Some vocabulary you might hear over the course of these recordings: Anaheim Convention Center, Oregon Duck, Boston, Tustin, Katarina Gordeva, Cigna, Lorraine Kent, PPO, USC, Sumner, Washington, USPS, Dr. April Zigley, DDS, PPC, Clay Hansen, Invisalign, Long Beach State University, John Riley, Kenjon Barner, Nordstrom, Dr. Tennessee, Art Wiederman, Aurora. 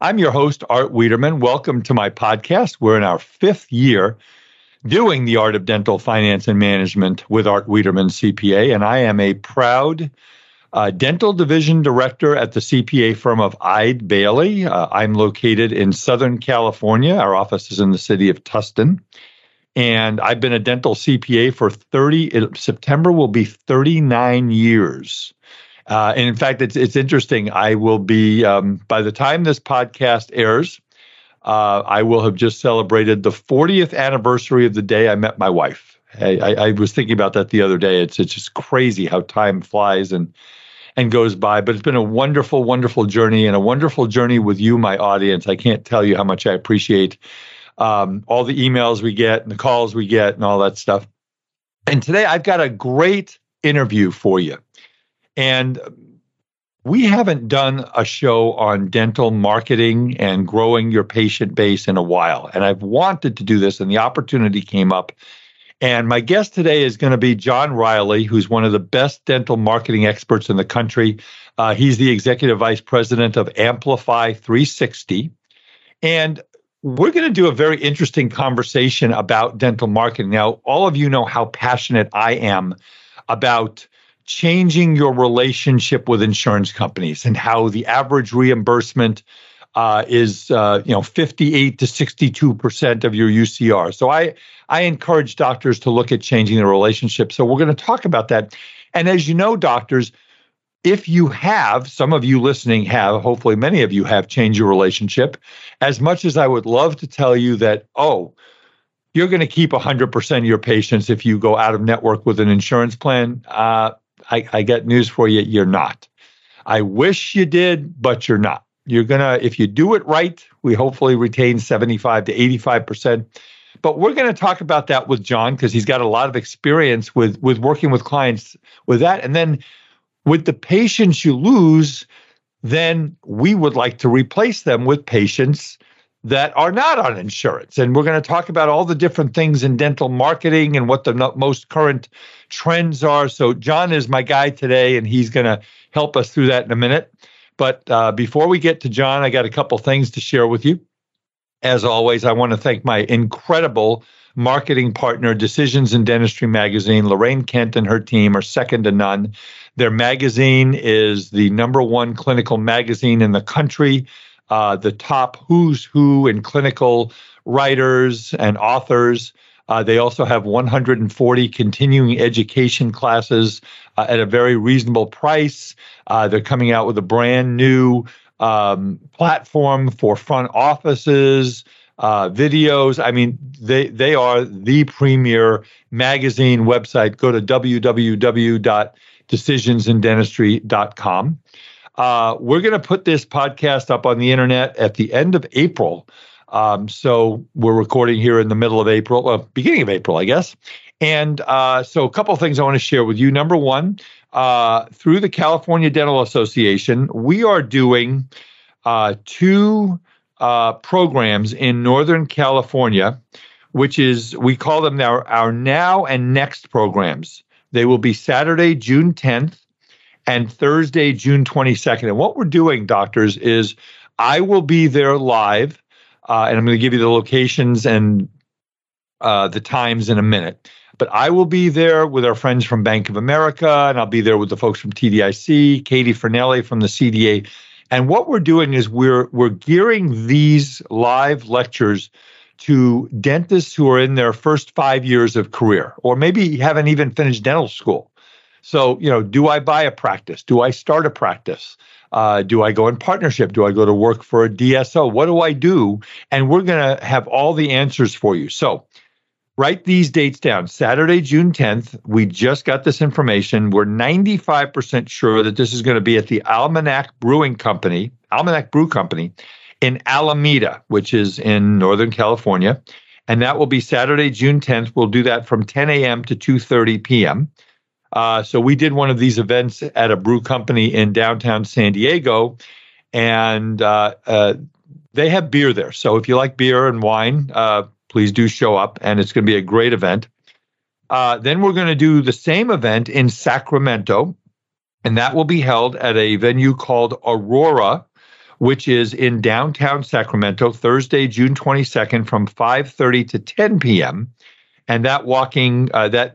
I'm your host, Art Wiederman. Welcome to my podcast. We're in our fifth year doing the Art of Dental Finance and Management with Art Wiederman, CPA, and I am a proud dental division director at the CPA firm of Eide Bailly. I'm located in Southern California. Our office is in the city of Tustin. And I've been a dental CPA for September will be 39 years. And in fact, it's interesting. I will be, by the time this podcast airs, I will have just celebrated the 40th anniversary of the day I met my wife. I was thinking about that the other day. It's just crazy how time flies and goes by. But it's been a wonderful, wonderful journey, and a wonderful journey with you, my audience. I can't tell you how much I appreciate all the emails we get and the calls we get and all that stuff. And today I've got a great interview for you. And we haven't done a show on dental marketing and growing your patient base in a while. And I've wanted to do this, and the opportunity came up. And my guest today is going to be John Riley, who's one of the best dental marketing experts in the country. He's the executive vice president of Amplify 360. And we're going to do a very interesting conversation about dental marketing. Now, all of you know how passionate I am about changing your relationship with insurance companies and how the average reimbursement is 58 to 62% of your UCR. So I encourage doctors to look at changing their relationship. So we're going to talk about that. And as you know, doctors, if you have, some of you listening have, hopefully many of you have, changed your relationship. As much as I would love to tell you that, you're going to keep 100% of your patients if you go out of network with an insurance plan, I got news for you, you're not. I wish you did, but you're not. You're going to, if you do it right, we hopefully retain 75 to 85%. But we're going to talk about that with John because he's got a lot of experience with working with clients with that. And then with the patients you lose, then we would like to replace them with patients that are not on insurance. And we're going to talk about all the different things in dental marketing and what the most current trends are. So John is my guy today, and he's going to help us through that in a minute. But before we get to John, I got a couple things to share with you. As always, I want to thank my incredible marketing partner, Decisions in Dentistry magazine. Lorraine Kent and her team are second to none. Their magazine is the #1 clinical magazine in the country. The top who's who in clinical writers and authors. They also have 140 continuing education classes at a very reasonable price. They're coming out with a brand new platform for front offices, videos. I mean, they are the premier magazine website. Go to www.decisionsindentistry.com. We're going to put this podcast up on the internet at the end of April. So we're recording here in the middle of April, beginning of April, I guess. And so a couple of things I want to share with you. Number one, through the California Dental Association, we are doing two programs in Northern California which is, we call them our Now and Next programs. They will be Saturday, June 10th and Thursday, June 22nd. And what we're doing, doctors, is I will be there live, and I'm going to give you the locations and the times in a minute. But I will be there with our friends from Bank of America, and I'll be there with the folks from TDIC, Katie Fernelli from the CDA. And what we're doing is we're gearing these live lectures to dentists who are in their first 5 years of career, or maybe haven't even finished dental school. So, you know, do I buy a practice? Do I start a practice? Do I go in partnership? Do I go to work for a DSO? What do I do? And we're going to have all the answers for you. So write these dates down. Saturday, June 10th. We just got this information. We're 95% sure that this is going to be at the Almanac Brew Company in Alameda, which is in Northern California. And that will be Saturday, June 10th. We'll do that from 10 a.m. to 2:30 p.m. So we did one of these events at a brew company in downtown San Diego, and they have beer there. So if you like beer and wine, please do show up, and it's going to be a great event. Then we're going to do the same event in Sacramento, and that will be held at a venue called Aurora, which is in downtown Sacramento, Thursday, June 22nd from 5:30 to 10 p.m., and that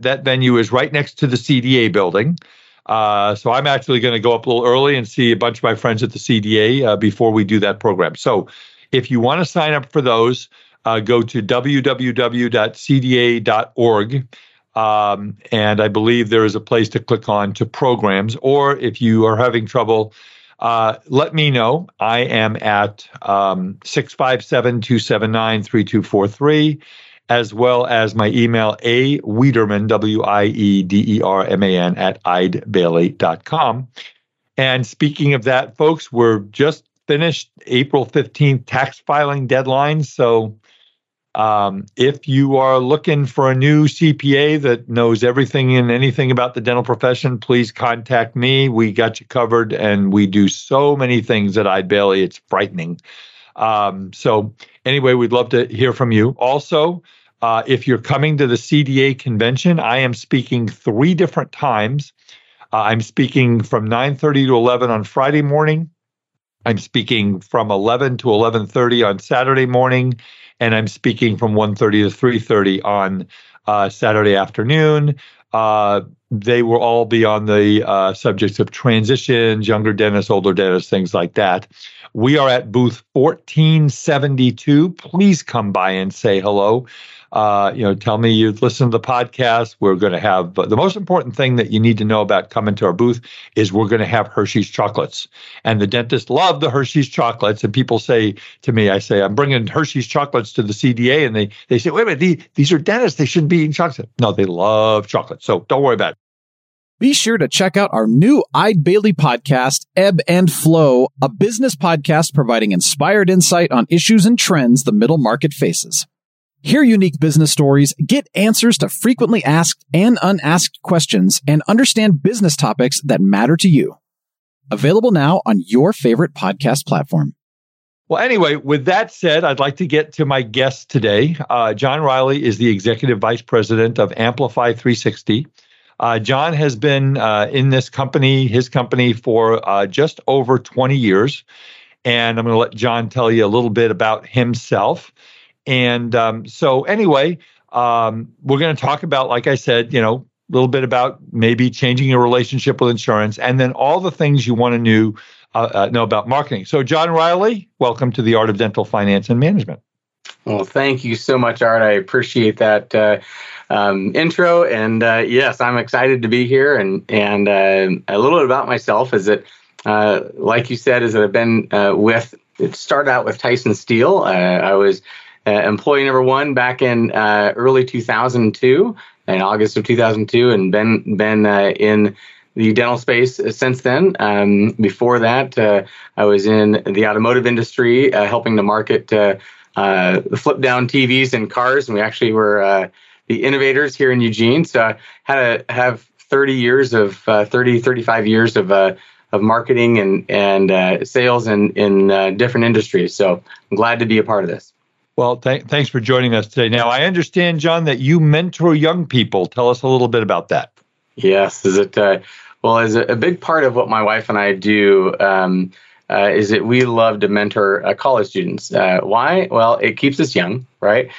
that venue is right next to the CDA building. So I'm actually going to go up a little early and see a bunch of my friends at the CDA before we do that program. So if you want to sign up for those, go to www.cda.org. And I believe there is a place to click on to programs. Or if you are having trouble, let me know. I am at 657-279-3243. As well as my email, awiederman, W-I-E-D-E-R-M-A-N, at eidebailly.com. And speaking of that, folks, we're just finished April 15th tax filing deadline. So if you are looking for a new CPA that knows everything and anything about the dental profession, please contact me. We got you covered, and we do so many things at Eide Bailly. It's frightening. So anyway, we'd love to hear from you. Also, if you're coming to the CDA convention, I am speaking 3 different times. I'm speaking from 9:30 to 11 on Friday morning. I'm speaking from 11 to 11:30 on Saturday morning. And I'm speaking from 1:30 to 3:30 on Saturday afternoon. They will all be on the subjects of transitions, younger dentists, older dentists, things like that. We are at booth 1472. Please come by and say hello. Tell me you've listened to the podcast. We're going to have the most important thing that you need to know about coming to our booth is we're going to have Hershey's chocolates. And the dentists love the Hershey's chocolates. And people say to me, I say, I'm bringing Hershey's chocolates to the CDA. And they say, wait a minute, these are dentists. They shouldn't be eating chocolate. No, they love chocolate. So don't worry about it. Be sure to check out our new Eide Bailly podcast, Ebb and Flow, a business podcast providing inspired insight on issues and trends the middle market faces. Hear unique business stories, get answers to frequently asked and unasked questions, and understand business topics that matter to you. Available now on your favorite podcast platform. Well, anyway, with that said, I'd like to get to my guest today. John Riley is the Executive Vice President of Amplify 360. John has been in his company, for just over 20 years. And I'm going to let John tell you a little bit about himself. And we're going to talk about, like I said, a little bit about maybe changing your relationship with insurance, and then all the things you want to know about marketing. So, John Riley, welcome to the Art of Dental Finance and Management. Well, thank you so much, Art. I appreciate that intro. And yes, I'm excited to be here. And a little bit about myself is that, like you said, is that I've been it started out with Tyson Steel. I was employee number 1 back in early 2002, in August of 2002, and been in the dental space since then. Before that, I was in the automotive industry, helping to market flip-down TVs and cars, and we actually were the innovators here in Eugene. So I have 35 years of marketing and sales in different industries. So I'm glad to be a part of this. Well, thanks for joining us today. Now, I understand, John, that you mentor young people. Tell us a little bit about that. Yes. Is a big part of what my wife and I do is that we love to mentor college students. Why? Well, it keeps us young, right?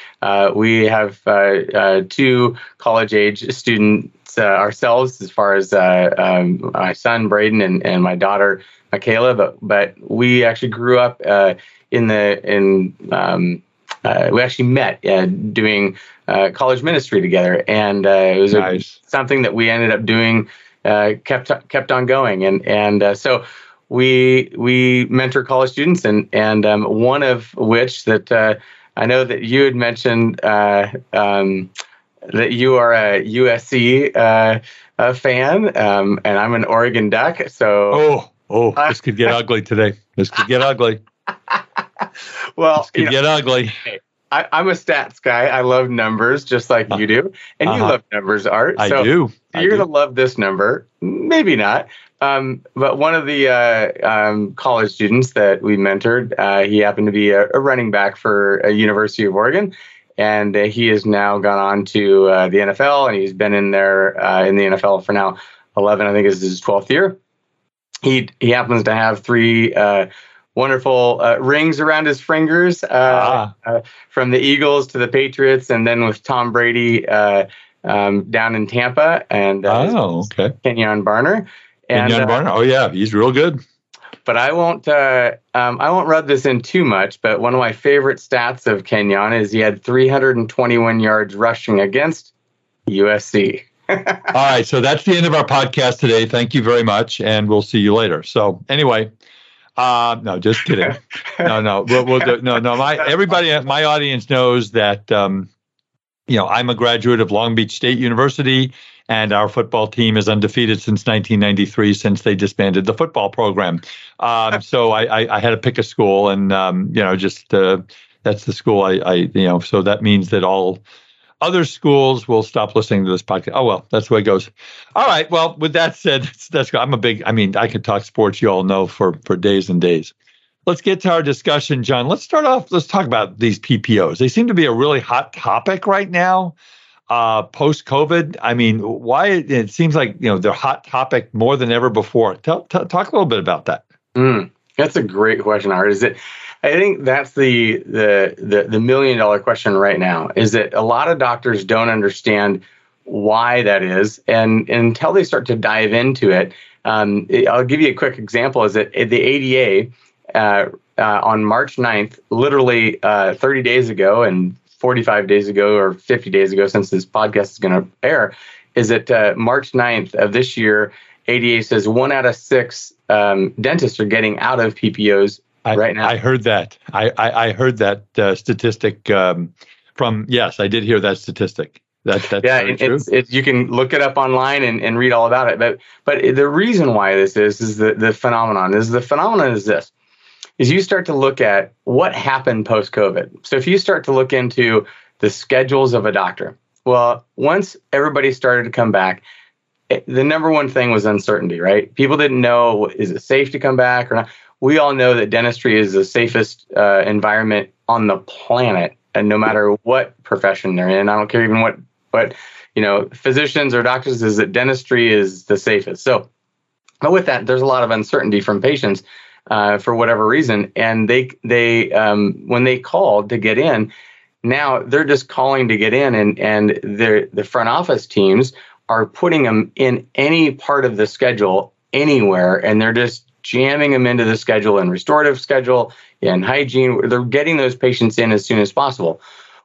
We have two college-age students ourselves, as far as my son, Braden, and my daughter, Michaela, but we actually grew up we actually met doing college ministry together, and it was nice. Something that we ended up doing, kept on going, and so we mentor college students, and one of which that I know that you had mentioned that you are a USC fan, and I'm an Oregon Duck, so oh, this could get ugly today. This could get ugly. Well, this could get ugly. I'm a stats guy. I love numbers just like you do. And you love numbers, Art. So I do. You're going to love this number. Maybe not. But one of the college students that we mentored, he happened to be a running back for University of Oregon. And he has now gone on to the NFL. And he's been in the NFL for now 11, I think is his 12th year. He happens to have three wonderful rings around his fingers, from the Eagles to the Patriots, and then with Tom Brady down in Tampa, and Kenjon Barner. Kenjon Barner, he's real good. But I won't rub this in too much. But one of my favorite stats of Kenjon is he had 321 yards rushing against USC. All right, so that's the end of our podcast today. Thank you very much, and we'll see you later. So anyway. No, just kidding. No. We'll do, no. My audience knows that, I'm a graduate of Long Beach State University, and our football team is undefeated since 1993, since they disbanded the football program. So I had to pick a school, and that's the school I. So that means that all other schools will stop listening to this podcast. Oh, well, that's the way it goes. All right. Well, with that said, I could talk sports, you all know, for days and days. Let's get to our discussion, John. Let's start off. Let's talk about these PPOs. They seem to be a really hot topic right now, post-COVID. I mean, why? It seems like, they're a hot topic more than ever before. Talk a little bit about that. That's a great question, Art. I think that's the $1 million question right now, is that a lot of doctors don't understand why that is, and until they start to dive into it. I'll give you a quick example, is that the ADA on March 9th, literally 30 days ago and 45 days ago or 50 days ago, since this podcast is going to air, is that March 9th of this year, ADA says 1 out of 6 dentists are getting out of PPOs right now. I heard that. I heard that statistic I did hear that statistic. That's true. You can look it up online and read all about it. But the reason why this is the phenomenon. Is you start to look at what happened post-COVID. So if you start to look into the schedules of a doctor, well, once everybody started to come back, the number one thing was uncertainty, right? People didn't know, is it safe to come back or not? We all know that dentistry is the safest environment on the planet, and no matter what profession they're in, I don't care even what physicians or doctors, is that dentistry is the safest. So, but with that, there's a lot of uncertainty from patients for whatever reason, and they when they called to get in, now they're just calling to get in, and the front office teams are putting them in any part of the schedule anywhere, and they're just jamming them into the schedule and restorative schedule and hygiene. They're getting those patients in as soon as possible.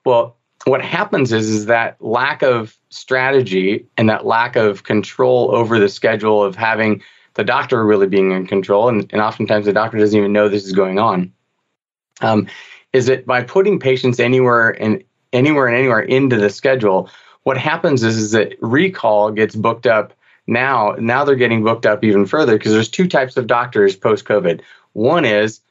Well, what happens is that lack of strategy and that lack of control over the schedule of having the doctor really being in control, and oftentimes the doctor doesn't even know this is going on, is that by putting patients anywhere into the schedule, what happens is that recall gets booked up. Now they're getting booked up even further, because there's two types of doctors post-COVID. One is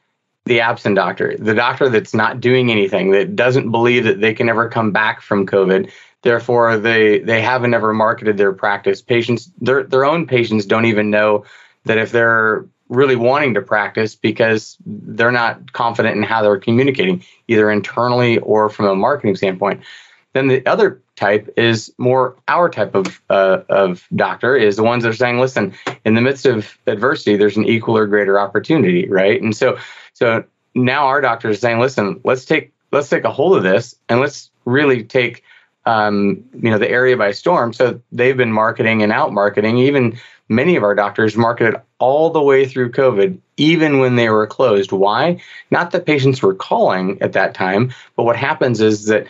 the absent doctor, the doctor that's not doing anything, that doesn't believe that they can ever come back from COVID. Therefore, they haven't ever marketed their practice. Patients, their own patients don't even know that if they're really wanting to practice because they're not confident in how they're communicating, either internally or from a marketing standpoint. Then the other type is more our type of doctor is the ones that are saying, listen, in the midst of adversity, there's an equal or greater opportunity, right? And so now our doctors are saying, listen, let's take a hold of this and let's really take the area by storm. So they've been marketing and out marketing. Even many of our doctors marketed all the way through COVID, even when they were closed. Why? Not that patients were calling at that time, but what happens is that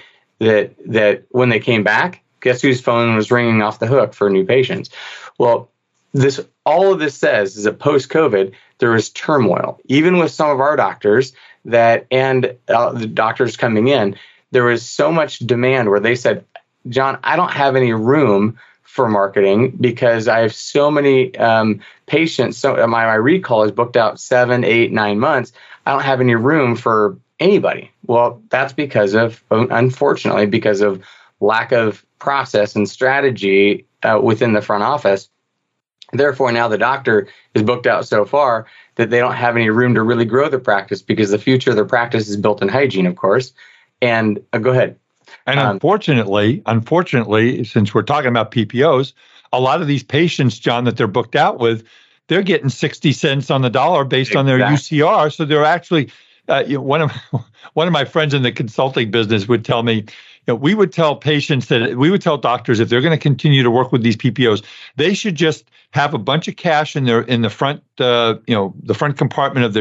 when they came back, guess whose phone was ringing off the hook for new patients? Well, all of this says is that post-COVID, there is turmoil. Even with some of our doctors and the doctors coming in, there was so much demand where they said, John, I don't have any room for marketing because I have so many patients. So my recall is booked out 7, 8, 9 months. I don't have any room for anybody. Well, that's unfortunately because of lack of process and strategy within the front office. Therefore, now the doctor is booked out so far that they don't have any room to really grow the practice because the future of the practice is built in hygiene, of course. And go ahead. And unfortunately, since we're talking about PPOs, a lot of these patients, John, that they're booked out with, they're getting 60 cents on the dollar based on their UCR. So they're actually, one of my friends in the consulting business would tell me, we would tell doctors if they're going to continue to work with these PPOs, they should just have a bunch of cash in the front compartment of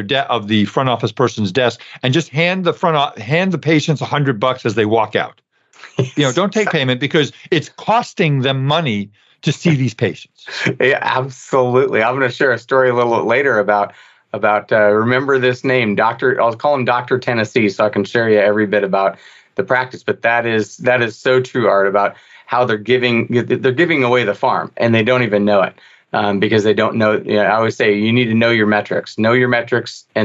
the front office person's desk, and just hand the patients $100 as they walk out. Don't take payment because it's costing them money to see these patients. Yeah, absolutely. I'm going to share a story a little later about remember this name, Doctor. I'll call him Dr. Tennessee, so I can share you every bit about the practice, but that is so true, Art, about how they're giving away the farm and they don't even know it because they don't know. I always say you need to know your metrics, and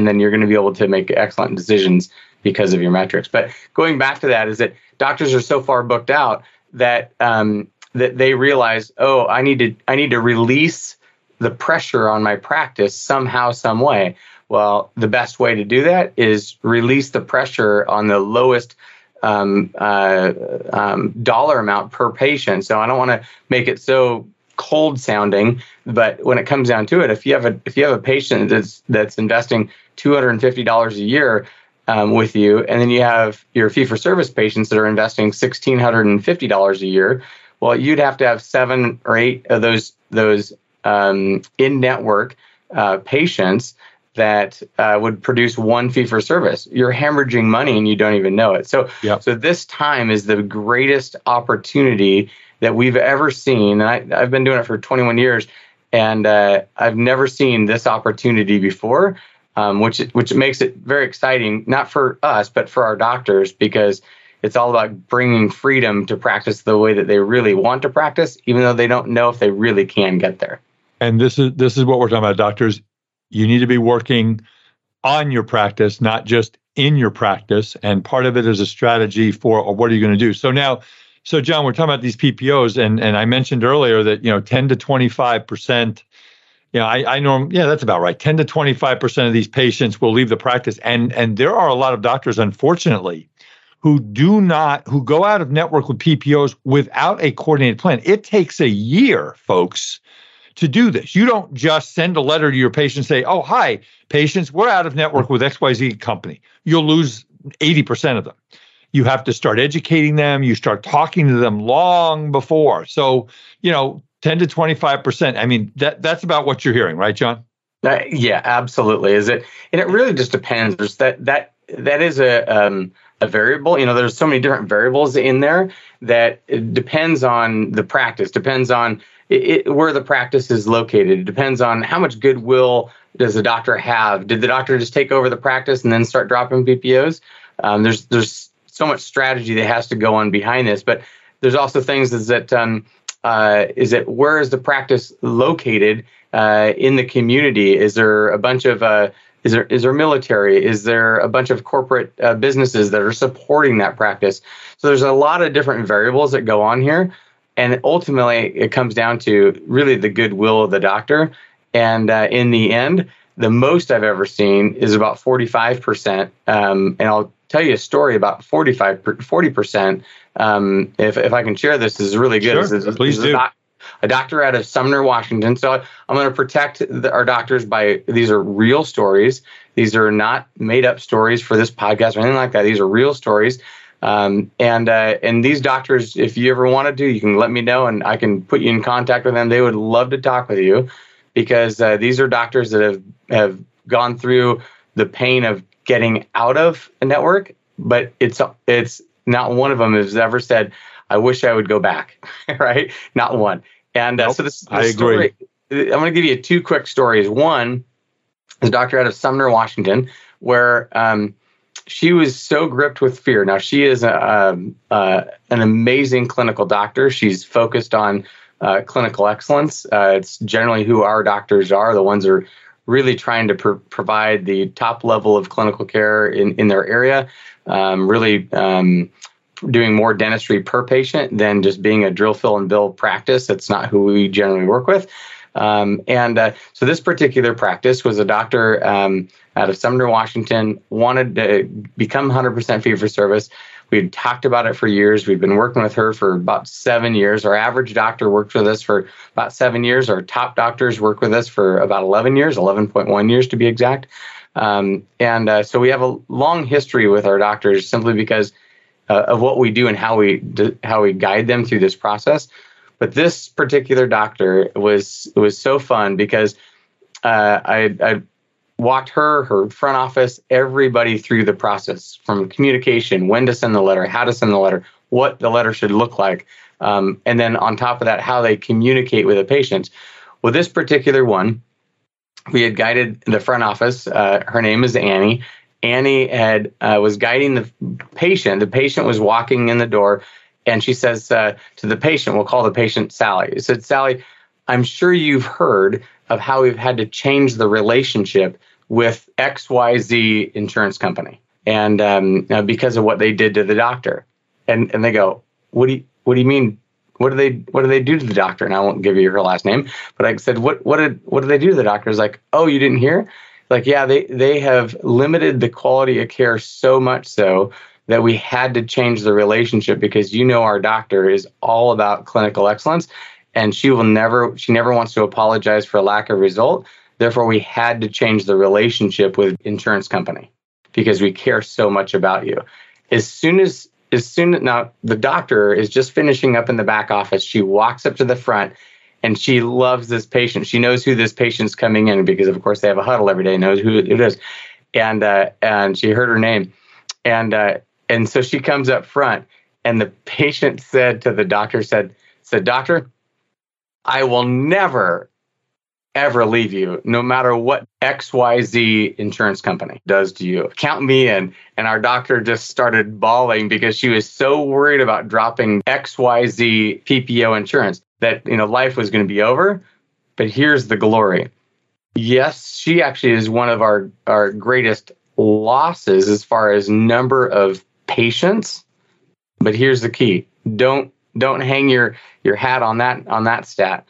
then you're going to be able to make excellent decisions because of your metrics. But going back to that is that doctors are so far booked out that they realize, oh, I need to release the pressure on my practice somehow, some way. Well, the best way to do that is release the pressure on the lowest dollar amount per patient. So I don't want to make it so cold sounding, but when it comes down to it, if you have a patient that's investing $250 a year with you, and then you have your fee-for-service patients that are investing $1,650 a year, well, you'd have to have 7 or 8 of those in-network patients that would produce one fee for service. You're hemorrhaging money and you don't even know it. So, yep. So this time is the greatest opportunity that we've ever seen. And I've been doing it for 21 years, and I've never seen this opportunity before, which makes it very exciting, not for us, but for our doctors, because it's all about bringing freedom to practice the way that they really want to practice, even though they don't know if they really can get there. And this is what we're talking about, doctors. You need to be working on your practice, not just in your practice. And part of it is a strategy for what are you going to do. So John, we're talking about these PPOs, and I mentioned earlier that 10 to 25%. That's about right. 10 to 25% of these patients will leave the practice, and there are a lot of doctors, unfortunately, who go out of network with PPOs without a coordinated plan. It takes a year, folks, to do this. You don't just send a letter to your patient and say, oh, hi, patients, we're out of network with XYZ company. You'll lose 80% of them. You have to start educating them. You start talking to them long before. So, 10 to 25%, I mean, that's about what you're hearing, right, John? Yeah, absolutely. And it really just depends. There's that is a variable. There's so many different variables in there that it depends on the practice, depends on where the practice is located. It depends on how much goodwill does the doctor have. Did the doctor just take over the practice and then start dropping PPOs? There's so much strategy that has to go on behind this, but there's also things is that where is the practice located in the community? Is there a bunch of is there military? Is there a bunch of corporate businesses that are supporting that practice? So there's a lot of different variables that go on here. And ultimately, it comes down to really the goodwill of the doctor. And in the end, The most I've ever seen is about 45%. And I'll tell you a story about 40%. If I can share this, is really good. Sure, please do. A doctor out of Sumner, Washington. So I'm going to protect our doctors by, these are real stories. These are not made up stories for this podcast or anything like that. These are real stories. And these doctors, if you ever wanted to, you can let me know and I can put you in contact with them. They would love to talk with you because these are doctors that have gone through the pain of getting out of a network, but it's not one of them has ever said, I wish I would go back, right? Not one. And nope, so this story, agree. I'm going to give you two quick stories. One is a doctor out of Sumner, Washington, where she was so gripped with fear. Now, she is an amazing clinical doctor. She's focused on clinical excellence. It's generally who our doctors are. The ones are really trying to provide the top level of clinical care in their area, doing more dentistry per patient than just being a drill, fill, and bill practice. That's not who we generally work with. So this particular practice was a doctor out of Sumner, Washington, wanted to become 100% fee-for-service. We'd talked about it for years. We've been working with her for about 7 years. Our average doctor worked with us for about 7 years. Our top doctors worked with us for about 11 years, 11.1 years to be exact. So we have a long history with our doctors simply because of what we do and how we guide them through this process. But this particular doctor was so fun because I walked her front office, everybody through the process from communication, when to send the letter, how to send the letter, what the letter should look like, and then on top of that, how they communicate with the patients. Well, this particular one, we had guided the front office. Her name is Annie. Annie was guiding the patient. The patient was walking in the door, and she says to the patient, we'll call the patient Sally. She said, Sally, I'm sure you've heard of how we've had to change the relationship with XYZ insurance company and because of what they did to the doctor. And they go, what do you mean? What do they do to the doctor? And I won't give you her last name, but I said, what did they do to the doctor? It's like, oh, you didn't hear? Like, yeah, they have limited the quality of care so much so that we had to change the relationship because, you know, our doctor is all about clinical excellence and she never wants to apologize for lack of result. Therefore, we had to change the relationship with insurance company because we care so much about you. Now the doctor is just finishing up in the back office. She walks up to the front. And she loves this patient. She knows who this patient's coming in because, of course, they have a huddle every day. Knows who it is, and she heard her name, and so she comes up front. And the patient said to the doctor, "said Doctor, I will never, ever leave you, no matter what XYZ insurance company does to you. Count me in." And our doctor just started bawling because she was so worried about dropping XYZ PPO insurance. That, you know, life was going to be over, but here's the glory. Yes, she actually is one of our greatest losses as far as number of patients. But here's the key: don't hang your hat on that stat.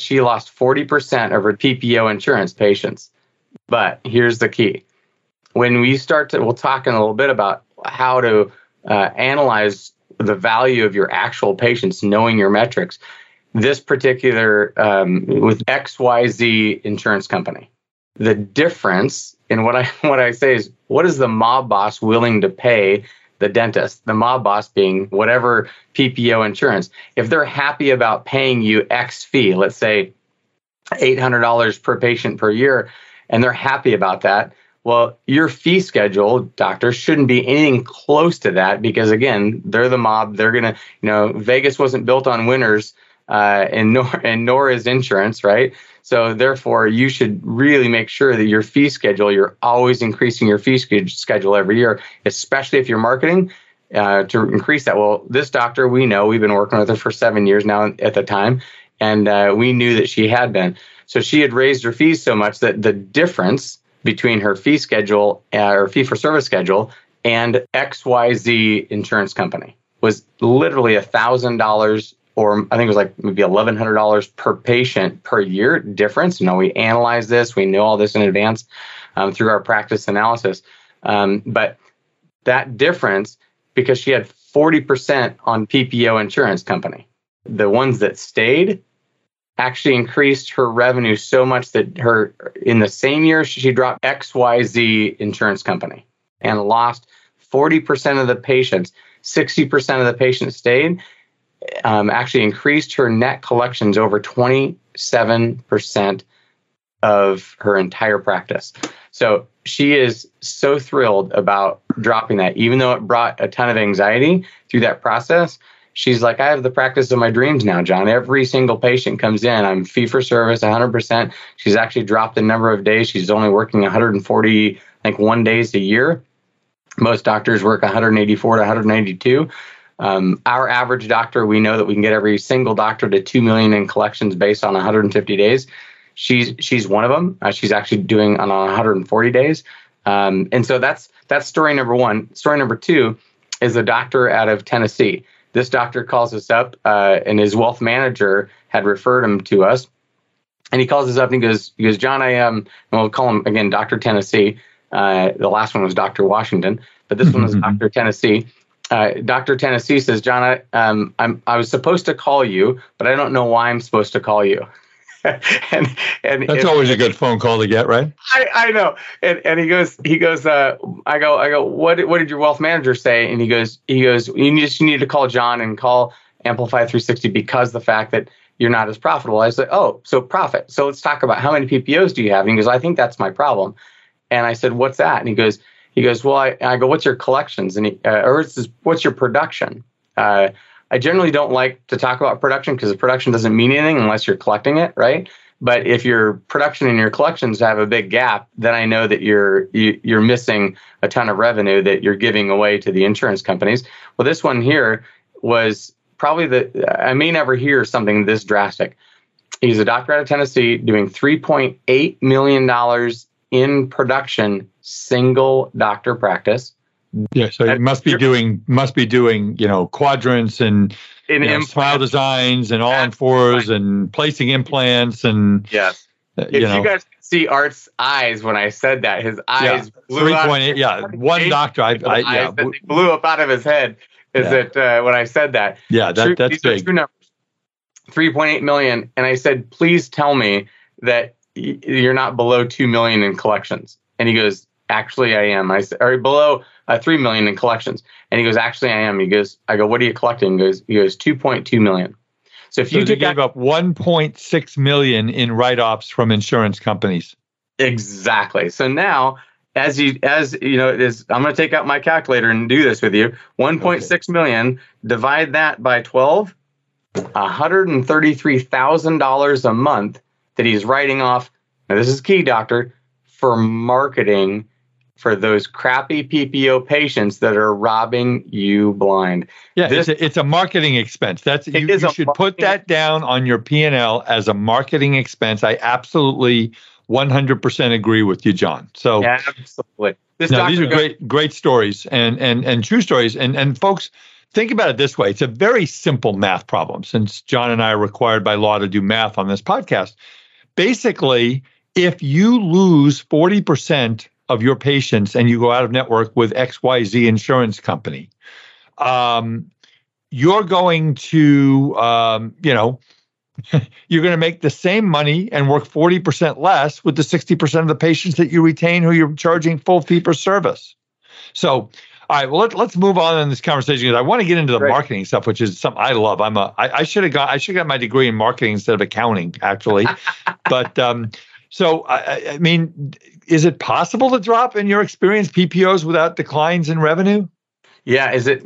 She lost 40% of her PPO insurance patients. But here's the key: when we'll talk in a little bit about how to analyze the value of your actual patients, knowing your metrics. This particular, with XYZ insurance company, the difference in what I say is, what is the mob boss willing to pay the dentist? The mob boss being whatever PPO insurance. If they're happy about paying you X fee, let's say $800 per patient per year, and they're happy about that, well, your fee schedule, doctor, shouldn't be anything close to that because, again, they're the mob. They're going to, you know, Vegas wasn't built on winners and nor is insurance, right? So therefore, you should really make sure that your fee schedule, you're always increasing your fee schedule every year, especially if you're marketing to increase that. Well, this doctor, we know, we've been working with her for 7 years now at the time, and we knew that she had been. So she had raised her fees so much that the difference between her fee schedule or fee-for-service schedule and XYZ insurance company was literally $1,000 or I think it was like maybe $1,100 per patient per year difference. You know, we analyzed this. We knew all this in advance through our practice analysis. But that difference, because she had 40% on PPO insurance company, the ones that stayed actually increased her revenue so much that her in the same year, she dropped XYZ insurance company and lost 40% of the patients. 60% of the patients stayed, actually increased her net collections over 27% of her entire practice. So she is so thrilled about dropping that, even though it brought a ton of anxiety through that process. She's like, I have the practice of my dreams now, John. Every single patient comes in. I'm fee for service, 100%. She's actually dropped the number of days. She's only working 141 days a year. Most doctors work 184 to 192. Our average doctor, we know that we can get every single doctor to $2 million in collections based on 150 days. She's one of them. She's actually doing on 140 days. And so that's story number one. Story number two is a doctor out of Tennessee. This doctor calls us up, and his wealth manager had referred him to us. And he calls us up and he goes, John, and we'll call him again, Dr. Tennessee. The last one was Dr. Washington, but this one was Dr. Tennessee. Dr. Tennessee says, John, I was supposed to call you, but I don't know why I'm supposed to call you. and that's always a good phone call to get, right? I know. And he goes, I go, what did your wealth manager say? And he goes, you need to call John and call Amplify 360 because the fact that you're not as profitable. I said, oh, so profit. So let's talk about how many PPOs do you have? And he goes, I think that's my problem. And I said, what's that? And he goes, well, I go, what's your collections? And what's your production? I generally don't like to talk about production because the production doesn't mean anything unless you're collecting it, right? But if your production and your collections have a big gap, then I know that you're missing a ton of revenue that you're giving away to the insurance companies. Well, this one here was probably I may never hear something this drastic. He's a doctor out of Tennessee doing $3.8 million in production, single doctor practice. Yeah, so you must be doing, quadrants and smile designs and all on fours and placing implants and you guys could see Art's eyes when I said that, his eyes blew up. One doctor, that blew up out of his head that when I said that. Yeah, that's big. 3.8 million, and I said, please tell me that you're not below 2 million in collections. And he goes, actually, I am. I said, or below 3 million in collections. And he goes, actually, I am. He goes, I go, what are you collecting? He goes, 2.2 million. So if you gave up 1.6 million in write-offs from insurance companies. Exactly. So now, I'm going to take out my calculator and do this with you. 1.6 million, divide that by 12, $133,000 a month that he's writing off. Now, this is key, doctor, for marketing for those crappy PPO patients that are robbing you blind. Yeah, it's a marketing expense. You should put that down on your P&L as a marketing expense. I absolutely 100% agree with you, John. So yeah, absolutely. These are great stories and true stories. And folks, think about it this way. It's a very simple math problem, since John and I are required by law to do math on this podcast. Basically, if you lose 40% of your patients and you go out of network with XYZ insurance company, you're going to, you're going to make the same money and work 40% less with the 60% of the patients that you retain who you're charging full fee for service. So, all right, well, let's move on in this conversation because I want to get into the marketing stuff, which is something I love. I should have got my degree in marketing instead of accounting, actually. But so, I mean, is it possible to drop, in your experience, PPOs without declines in revenue? Yeah, is it,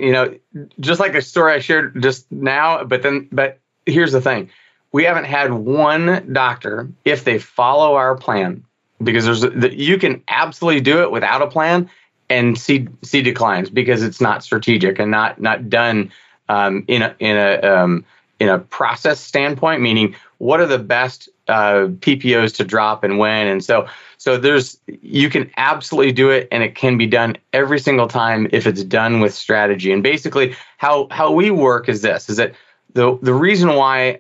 just like a story I shared just now, but here's the thing. We haven't had one doctor, if they follow our plan, because you can absolutely do it without a plan and see declines because it's not strategic and not done in a process standpoint, meaning what are the best PPOs to drop and when. And so you can absolutely do it, and it can be done every single time if it's done with strategy. And basically how we work is that The reason why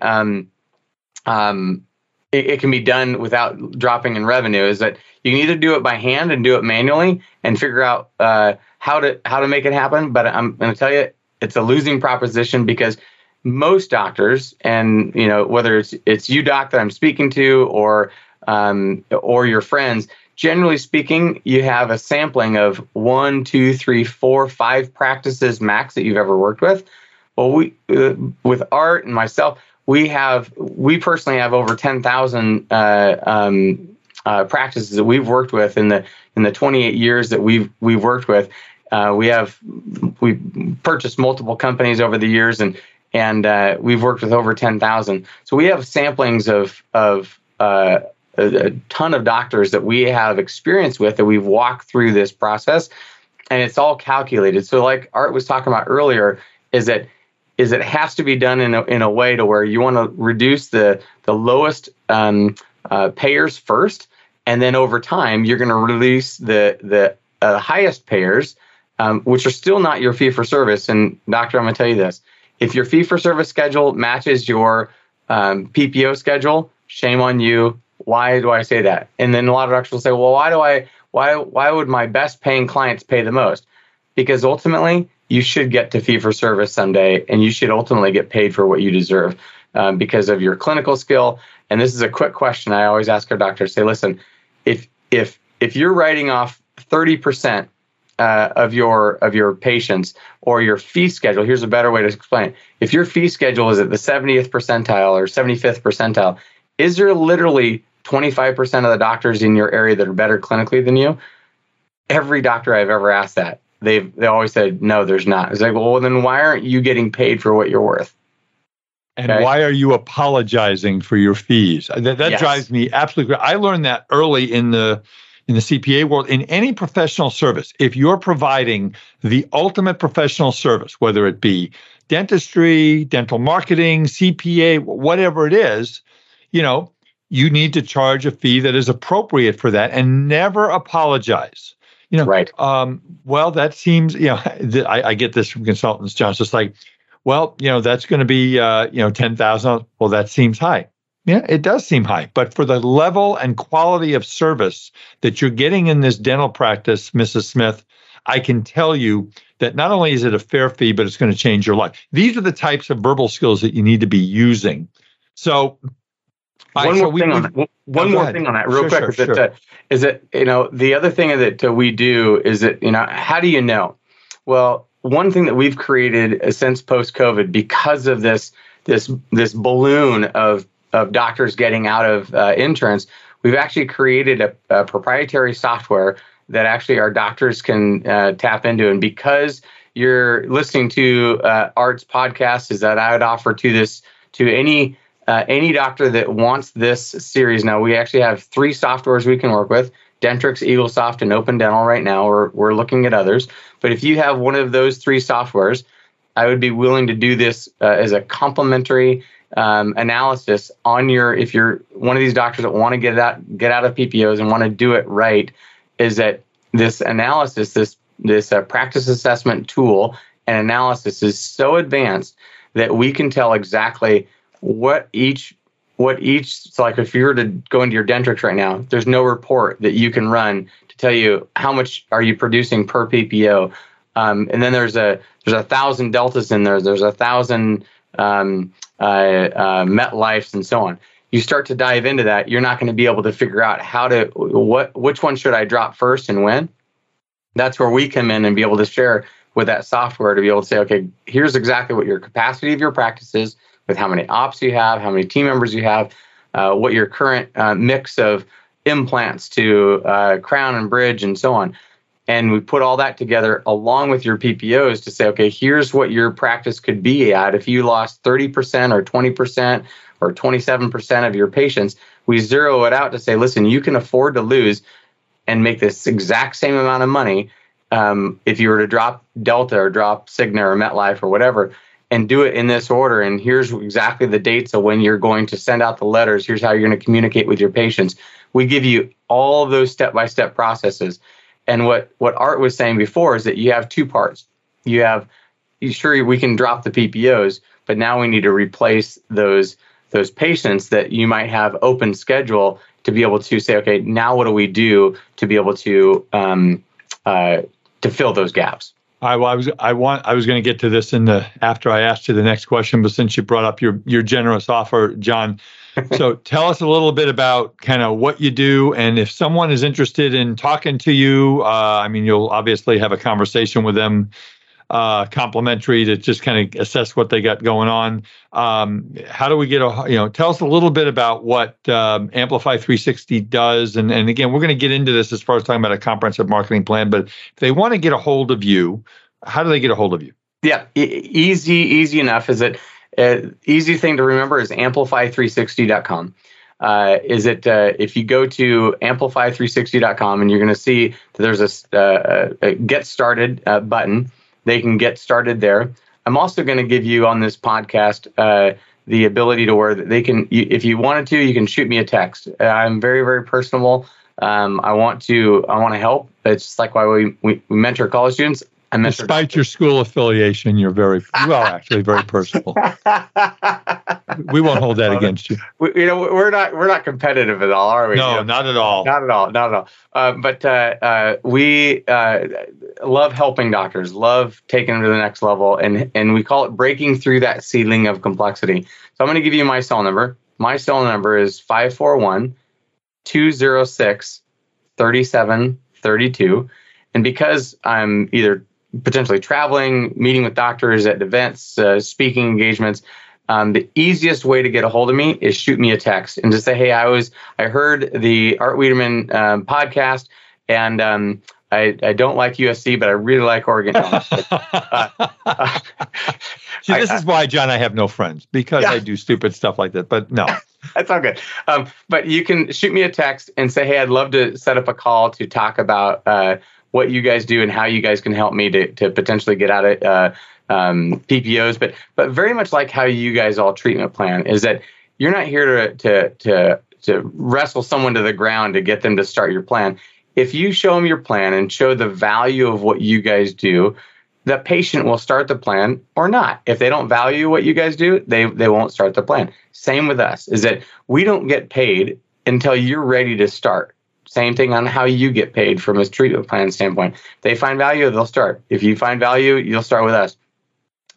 it can be done without dropping in revenue is that you can either do it by hand and do it manually and figure out how to make it happen. But I'm going to tell you, it's a losing proposition because most doctors, and you know, whether it's you, doc, that I'm speaking to, or your friends, generally speaking, you have a sampling of 1, 2, 3, 4, 5 practices max that you've ever worked with. Well, we with Art and myself, we personally have over 10,000 practices that we've worked with in the 28 years that we've worked with. We purchased multiple companies over the years, and we've worked with over 10,000. So we have samplings of a ton of doctors that we have experience with, that we've walked through this process, and it's all calculated. So like Art was talking about earlier, it has to be done in a way to where you want to reduce the lowest payers first, and then over time you're going to release the highest payers, which are still not your fee for service. And doctor, I'm going to tell you this: if your fee for service schedule matches your PPO schedule, shame on you. Why do I say that? And then a lot of doctors will say, well, why would my best paying clients pay the most? Because ultimately, you should get to fee for service someday, and you should ultimately get paid for what you deserve because of your clinical skill. And this is a quick question I always ask our doctors: say, listen, if you're writing off 30% of your patients, or your fee schedule — here's a better way to explain it — if your fee schedule is at the 70th percentile or 75th percentile, is there literally 25% of the doctors in your area that are better clinically than you? Every doctor I've ever asked that, They always said, no, there's not. It's like, well, then why aren't you getting paid for what you're worth? And okay? Why are you apologizing for your fees? That drives me absolutely crazy. I learned that early in the CPA world. In any professional service, if you're providing the ultimate professional service, whether it be dentistry, dental marketing, CPA, whatever it is, you need to charge a fee that is appropriate for that, and never apologize. Right. Well, that seems, I get this from consultants, John. So it's like, well, that's going to be, $10,000. Well, that seems high. Yeah, it does seem high. But for the level and quality of service that you're getting in this dental practice, Mrs. Smith, I can tell you that not only is it a fair fee, but it's going to change your life. These are the types of verbal skills that you need to be using. So One more thing on that, real quick. The other thing that we do is that, how do you know? Well, one thing that we've created since post-COVID, because of this balloon of doctors getting out of interns, we've actually created a proprietary software that actually our doctors can tap into. And because you're listening to Art's podcast, is that I would offer to any doctor that wants this series. Now, we actually have 3 softwares we can work with: Dentrix, EagleSoft, and Open Dental right now. We're looking at others. But if you have one of those 3 softwares, I would be willing to do this as a complimentary analysis on if you're one of these doctors that want to get out of PPOs and want to do it right, is that this analysis, this practice assessment tool and analysis is so advanced that we can tell exactly what each, so like if you were to go into your Dentrix right now, there's no report that you can run to tell you how much are you producing per PPO. And then there's 1,000 deltas in there. There's 1,000 MetLifes and so on. You start to dive into that, you're not going to be able to figure out which one should I drop first and when. That's where we come in and be able to share with that software to be able to say, okay, here's exactly what your capacity of your practice is, with how many ops you have, how many team members you have, what your current mix of implants to crown and bridge and so on. And we put all that together along with your PPOs to say, okay, here's what your practice could be at if you lost 30% or 20% or 27% of your patients. We zero it out to say, listen, you can afford to lose and make this exact same amount of money if you were to drop Delta or drop Cigna or MetLife or whatever, and do it in this order. And here's exactly the dates of when you're going to send out the letters. Here's how you're going to communicate with your patients. We give you all of those step-by-step processes. And what Art was saying before is that you have two parts. You have, sure, we can drop the PPOs, But now we need to replace those patients that you might have open schedule to be able to say, okay, now what do we do to be able to fill those gaps? I was going to get to this after I asked you the next question, but since you brought up your generous offer, John, so tell us a little bit about kind of what you do, and if someone is interested in talking to you, you'll obviously have a conversation with them, complimentary to just kind of assess what they got going on. How do we get tell us a little bit about what Amplify 360 does. And again, we're going to get into this as far as talking about a comprehensive marketing plan, but if they want to get a hold of you, how do they get a hold of you? Yeah, easy enough. Is it easy thing to remember is amplify360.com. If you go to amplify360.com and you're going to see that there's a get started button. They can get started there. I'm also going to give you on this podcast the ability to where they can, if you wanted to, you can shoot me a text. I'm very, very personable. I want to help. It's just like why we mentor college students. Despite your school affiliation, you're very personable. We won't hold that against you. We're not competitive at all, are we? No, not at all. We love helping doctors, love taking them to the next level, and we call it breaking through that ceiling of complexity. So I'm going to give you my cell number. My cell number is 541-206-3732, and because I'm either potentially traveling, meeting with doctors at events, speaking engagements, the easiest way to get a hold of me is shoot me a text and just say, hey, I heard the Art Wiederman podcast, and I don't like USC, but I really like Oregon. See, this is why, John, I have no friends, because I do stupid stuff like that, but no. That's all good. But you can shoot me a text and say, hey, I'd love to set up a call to talk about what you guys do and how you guys can help me to potentially get out of PPOs, but very much like how you guys all treatment plan is that you're not here to wrestle someone to the ground to get them to start your plan. If you show them your plan and show the value of what you guys do, the patient will start the plan or not. If they don't value what you guys do, they won't start the plan. Same with us is that we don't get paid until you're ready to start. Same thing on how you get paid from a treatment plan standpoint. They find value, they'll start. If you find value, you'll start with us.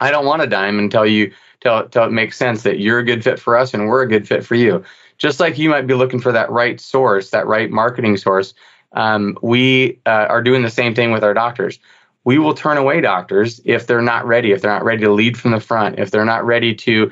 I don't want a dime until it makes sense that you're a good fit for us and we're a good fit for you. Just like you might be looking for that right source, that right marketing source, we are doing the same thing with our doctors. We will turn away doctors if they're not ready, if they're not ready to lead from the front, if they're not ready to,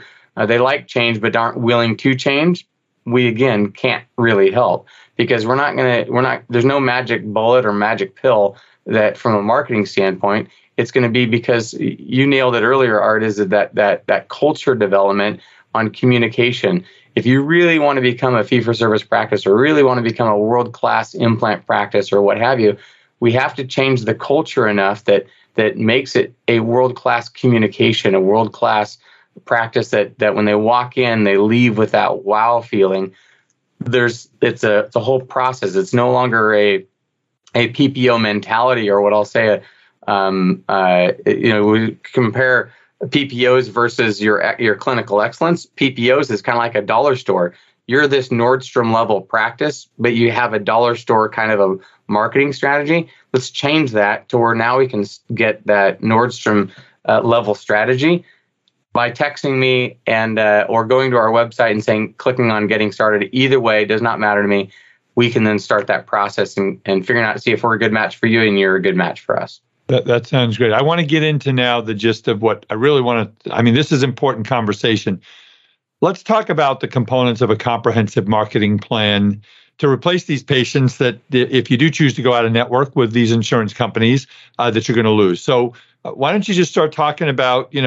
they like change but aren't willing to change. We again can't really help because there's no magic bullet or magic pill that from a marketing standpoint, it's going to be because you nailed it earlier, Art, is that culture development on communication. If you really want to become a fee-for-service practice or really want to become a world-class implant practice or what have you, we have to change the culture enough that makes it a world-class communication, a world-class practice that when they walk in, they leave with that wow feeling. It's a whole process. It's no longer a PPO mentality or what I'll say. We compare PPOs versus your clinical excellence. PPOs is kind of like a dollar store. You're this Nordstrom level practice, but you have a dollar store kind of a marketing strategy. Let's change that to where now we can get that Nordstrom level strategy by texting me and or going to our website and clicking on getting started. Either way, does not matter to me. We can then start that process and figuring out, see if we're a good match for you and you're a good match for us. That sounds great. I want to get into now the gist of what I really want to, this is important conversation. Let's talk about the components of a comprehensive marketing plan to replace these patients that if you do choose to go out of network with these insurance companies that you're going to lose. So why don't you just start talking about, I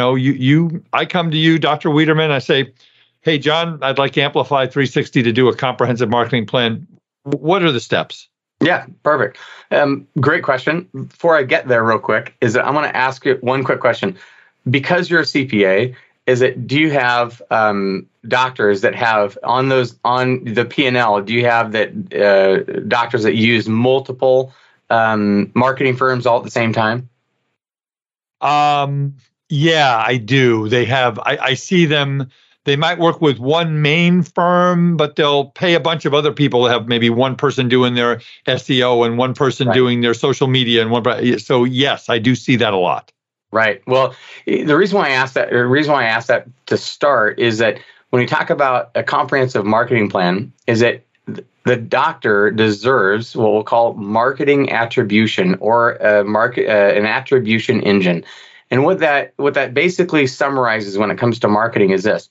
come to you, Dr. Wiederman, I say, hey, John, I'd like Amplify 360 to do a comprehensive marketing plan. What are the steps? Yeah, perfect. Great question. Before I get there real quick, is that I want to ask you one quick question. Because you're a CPA, do you have doctors that have on the P&L, do you have that doctors that use multiple marketing firms all at the same time? Yeah, I do. They have, I see them, they might work with one main firm, but they'll pay a bunch of other people to have maybe one person doing their SEO and one person doing their social media and one. So yes, I do see that a lot. Right. Well, the reason why I asked that, or the reason why I asked that to start is that when you talk about a comprehensive marketing plan, is that the doctor deserves what we'll call marketing attribution, or a an attribution engine. And what that basically summarizes when it comes to marketing is this: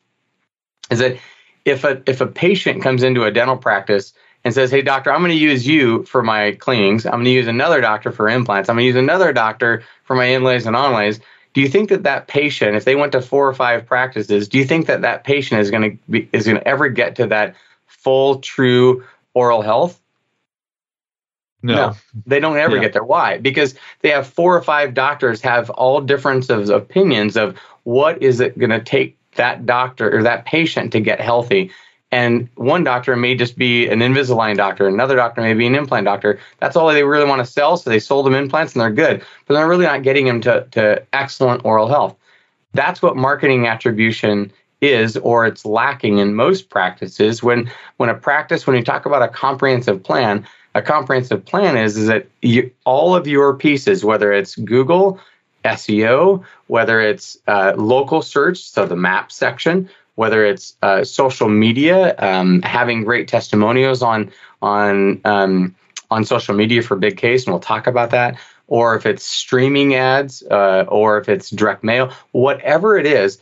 is that if a patient comes into a dental practice and says, "Hey, doctor, I'm going to use you for my cleanings. I'm going to use another doctor for implants. I'm going to use another doctor for my inlays and onlays." Do you think that patient, if they went to 4 or 5 practices, do you think that patient is going to ever get to that full, true oral health? No, they don't ever get there. Why? Because they have 4 or 5 doctors have all different opinions of what is it going to take that doctor or that patient to get healthy. And one doctor may just be an Invisalign doctor. Another doctor may be an implant doctor. That's all they really want to sell. So they sold them implants and they're good, but they're really not getting them to excellent oral health. That's what marketing attribution is, or it's lacking in most practices. When you talk about a comprehensive plan, a comprehensive plan is that all of your pieces, whether it's Google, SEO, whether it's local search, so the map section, whether it's social media, having great testimonials on social media for big case, and we'll talk about that, or if it's streaming ads, or if it's direct mail, whatever it is,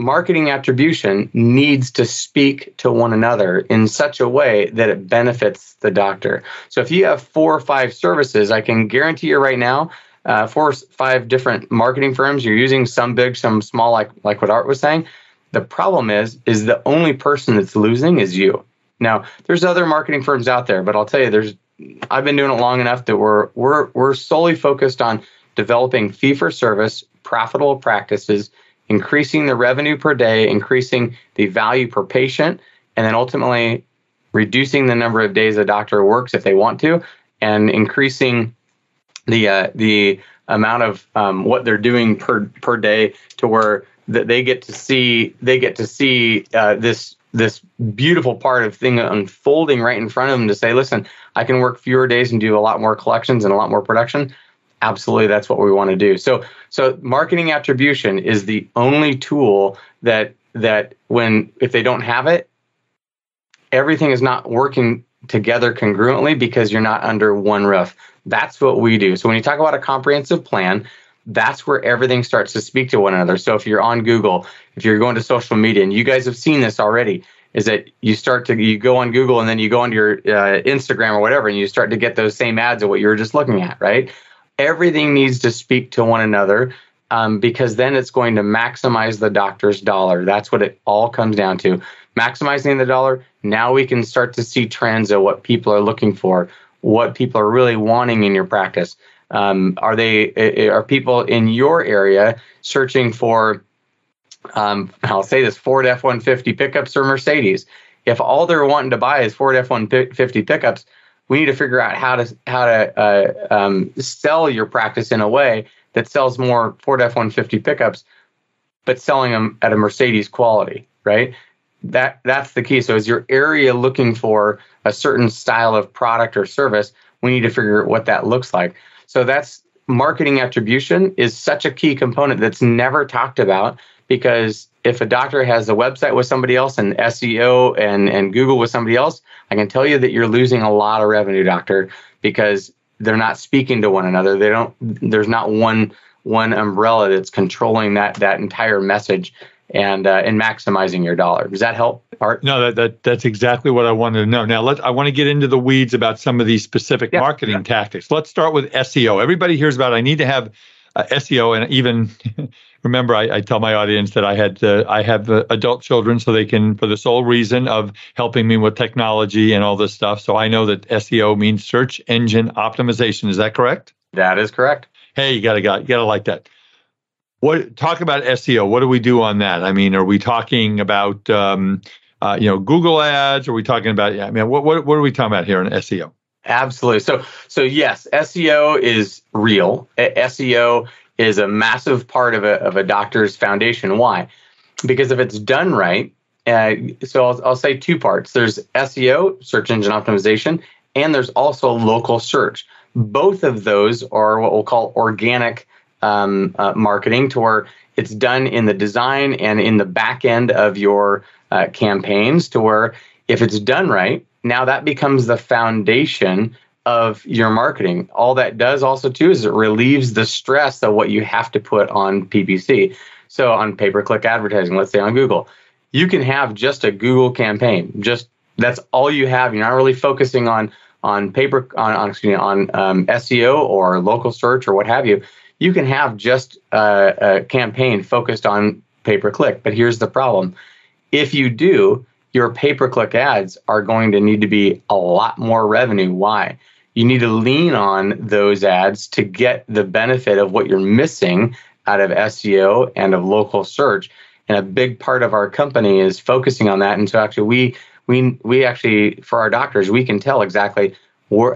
marketing attribution needs to speak to one another in such a way that it benefits the doctor. So if you have 4 or 5 services, I can guarantee you right now, 4 or 5 different marketing firms, you're using some big, some small, like what Art was saying. The problem is the only person that's losing is you. Now, there's other marketing firms out there, but I'll tell you, I've been doing it long enough that we're solely focused on developing fee-for-service, profitable practices, increasing the revenue per day, increasing the value per patient, and then ultimately reducing the number of days a doctor works if they want to, and increasing the amount of what they're doing per day, to where they get to see this beautiful part of thing unfolding right in front of them, to say, listen, I can work fewer days and do a lot more collections and a lot more production. Absolutely, that's what we want to do. So marketing attribution is the only tool that if they don't have it, everything is not working together congruently because you're not under one roof. That's what we do. So when you talk about a comprehensive plan, that's where everything starts to speak to one another. So if you're on Google, if you're going to social media, and you guys have seen this already, is that you go on Google and then you go onto your Instagram or whatever, and you start to get those same ads of what you were just looking at, right? Everything needs to speak to one another, because then it's going to maximize the doctor's dollar. That's what it all comes down to. Maximizing the dollar. Now we can start to see trends of what people are looking for, what people are really wanting in your practice. Are people in your area searching for, I'll say this, Ford F-150 pickups or Mercedes? If all they're wanting to buy is Ford F-150 pickups, we need to figure out how to sell your practice in a way that sells more Ford F-150 pickups, but selling them at a Mercedes quality, right? That's the key. So is your area looking for a certain style of product or service? We need to figure out what that looks like. So that's marketing attribution is such a key component that's never talked about, because if a doctor has a website with somebody else and SEO and Google with somebody else, I can tell you that you're losing a lot of revenue, doctor, because they're not speaking to one another. There's not one umbrella that's controlling that entire message and maximizing your dollar. Does that help, Art? No, that's exactly what I wanted to know. Now, I want to get into the weeds about some of these specific marketing tactics. Let's start with SEO. Everybody hears about, I need to have SEO, and even remember, I tell my audience that I have adult children, so they can, for the sole reason of helping me with technology and all this stuff. So I know that SEO means search engine optimization. Is that correct? That is correct. Hey, you gotta like that. Talk about SEO? What do we do on that? I mean, are we talking about Google ads? Are we talking about? I mean, what are we talking about here in SEO? Absolutely. So yes, SEO is real. SEO is a massive part of a doctor's foundation. Why? Because if it's done right, so I'll say two parts. There's SEO, search engine optimization, and there's also local search. Both of those are what we'll call organic marketing, to where it's done in the design and in the back end of your campaigns, to where if it's done right, now that becomes the foundation of your marketing. All that does also too is it relieves the stress of what you have to put on PPC. So on pay-per-click advertising, let's say on Google, you can have just a Google campaign. Just that's all you have. You're not really focusing on SEO or local search or what have you. You can have just a campaign focused on pay-per-click. But here's the problem: if you do, your pay-per-click ads are going to need to be a lot more revenue. Why? You need to lean on those ads to get the benefit of what you're missing out of SEO and of local search. And a big part of our company is focusing on that. And so actually we actually, for our doctors, we can tell exactly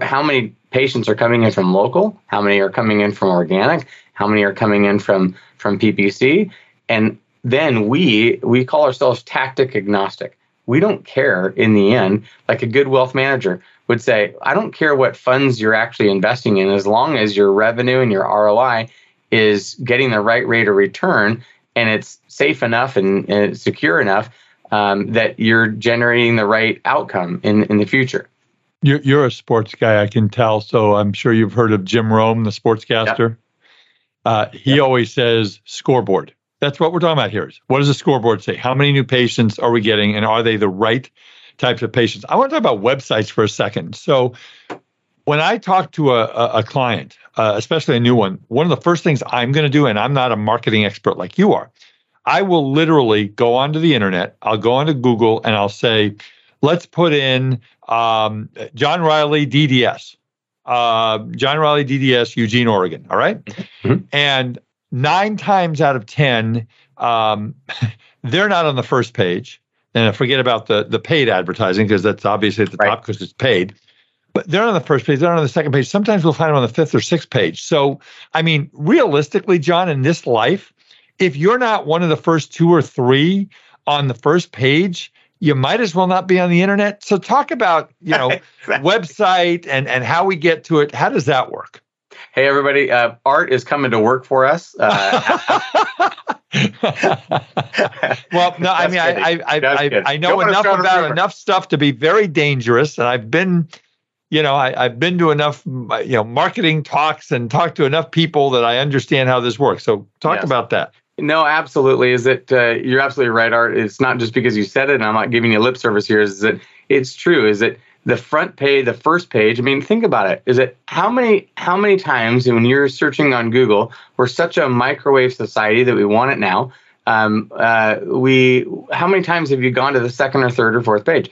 how many patients are coming in from local, how many are coming in from organic, how many are coming in from PPC. And then we call ourselves tactic agnostic. We don't care in the end, like a good wealth manager would say, I don't care what funds you're actually investing in as long as your revenue and your ROI is getting the right rate of return and it's safe enough and it's secure enough that you're generating the right outcome in the future. You're a sports guy, I can tell. So I'm sure you've heard of Jim Rome, the sportscaster. Yep. He always says scoreboard. That's what we're talking about here. Is what does the scoreboard say? How many new patients are we getting, and are they the right types of patients? I want to talk about websites for a second. So when I talk to a client, especially a new one, one of the first things I'm going to do, and I'm not a marketing expert like you are, I will literally go onto the internet, I'll go onto Google, and I'll say, let's put in John Riley DDS, Eugene, Oregon, all right? Mm-hmm. And 9 times out of 10, they're not on the first page. And I forget about the paid advertising, because that's obviously at the top because it's paid. But they're on the first page. They're on the second page. Sometimes we'll find them on the 5th or 6th page. So, I mean, realistically, John, in this life, if you're not one of the first 2 or 3 on the first page, you might as well not be on the internet. So talk about, exactly. Website and how we get to it. How does that work? Hey, everybody, Art is coming to work for us. Well, no, I mean, I know enough about enough stuff to be very dangerous. And I've been, I've been to enough, marketing talks and talked to enough people that I understand how this works. So talk about that. No, absolutely. Is that you're absolutely right, Art. It's not just because you said it and I'm not giving you lip service here. Is that it's true. Is that the front page, the first page, I mean, think about it. Is it how many times when you're searching on Google, we're such a microwave society that we want it now. How many times have you gone to the 2nd or 3rd or 4th page?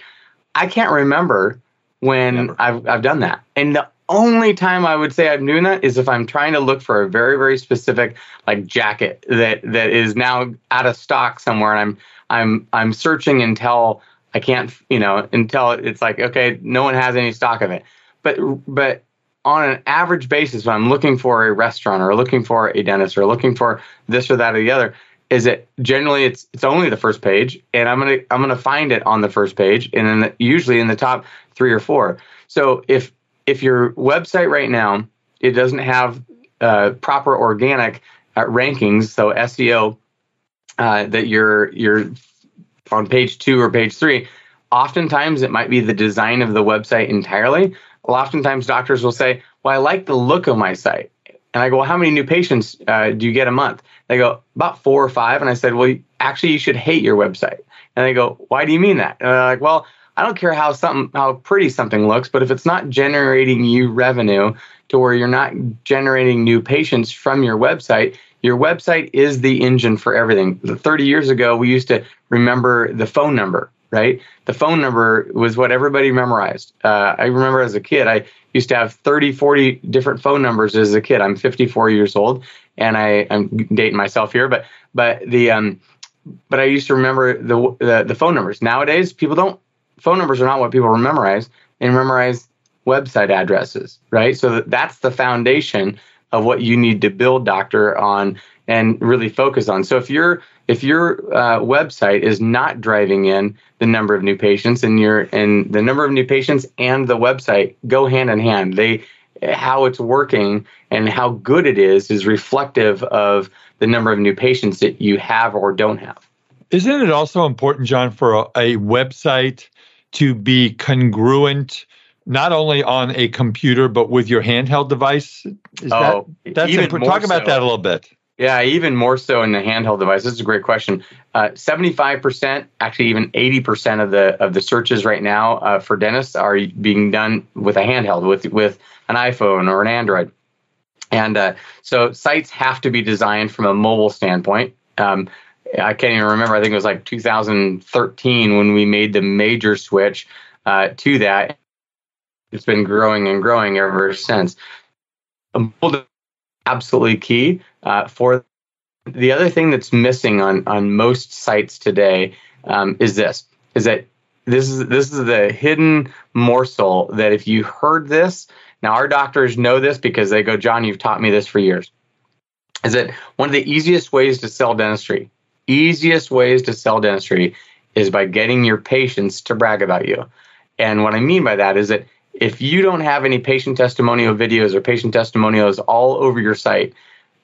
I can't remember when I've done that. And the only time I would say I'm doing that is if I'm trying to look for a very, very specific like jacket that is now out of stock somewhere, and I'm searching until I can't, until it's like, okay, no one has any stock of it. But on an average basis, when I'm looking for a restaurant or looking for a dentist or looking for this or that or the other, is it generally it's only the first page, and I'm gonna find it on the first page, and then usually in the top 3 or 4. So if your website right now it doesn't have proper organic rankings, so SEO that you're on page 2 or page 3, oftentimes it might be the design of the website entirely. Well, oftentimes doctors will say, well, I like the look of my site. And I go, well, how many new patients do you get a month? They go, about 4 or 5. And I said, well, actually, you should hate your website. And they go, why do you mean that? And they're like, well, I don't care how pretty something looks, but if it's not generating you revenue to where you're not generating new patients from your website, your website is the engine for everything. 30 years ago, we used to remember the phone number, right? The phone number was what everybody memorized. I remember as a kid, I used to have 30, 40 different phone numbers as a kid. I'm 54 years old, and I'm dating myself here, but I used to remember the phone numbers. Nowadays, phone numbers are not what people memorize. They memorize website addresses, right? So that's the foundation of what you need to build, doctor, on and really focus on. So if your website is not driving in the number of new patients, and the number of new patients and the website go hand in hand. How it's working and how good it is reflective of the number of new patients that you have or don't have. Isn't it also important, John, for a website to be congruent, not only on a computer, but with your handheld device? Talk about that a little bit. Yeah, even more so in the handheld device. This is a great question. 75%, actually even 80% of the searches right now for dentists are being done with a handheld, with an iPhone or an Android. And so sites have to be designed from a mobile standpoint. I can't even remember. I think it was like 2013 when we made the major switch to that. It's been growing and growing ever since. Absolutely key for the other thing that's missing on most sites today is the hidden morsel that if you heard this, now our doctors know this because they go, John, you've taught me this for years, is that one of the easiest ways to sell dentistry is by getting your patients to brag about you. And what I mean by that is that if you don't have any patient testimonial videos or patient testimonials all over your site,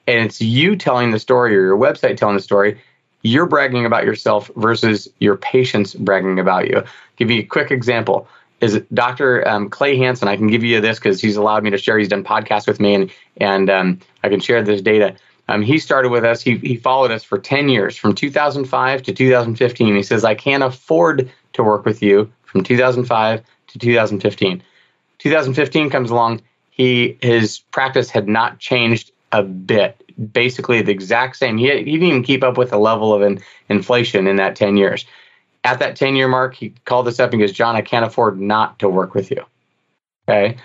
and it's you telling the story or your website telling the story, you're bragging about yourself versus your patients bragging about you. I'll give you a quick example. Is Dr. Clay Hansen, I can give you this because he's allowed me to share. He's done podcasts with me, and I can share this data. He started with us. He followed us for 10 years, from 2005 to 2015. He says, I can't afford to work with you from 2005 to 2015. 2015 comes along, his practice had not changed a bit, basically the exact same. He didn't even keep up with the level of inflation in that 10 years. At that 10-year mark, he called us up and goes, John, I can't afford not to work with you. Okay.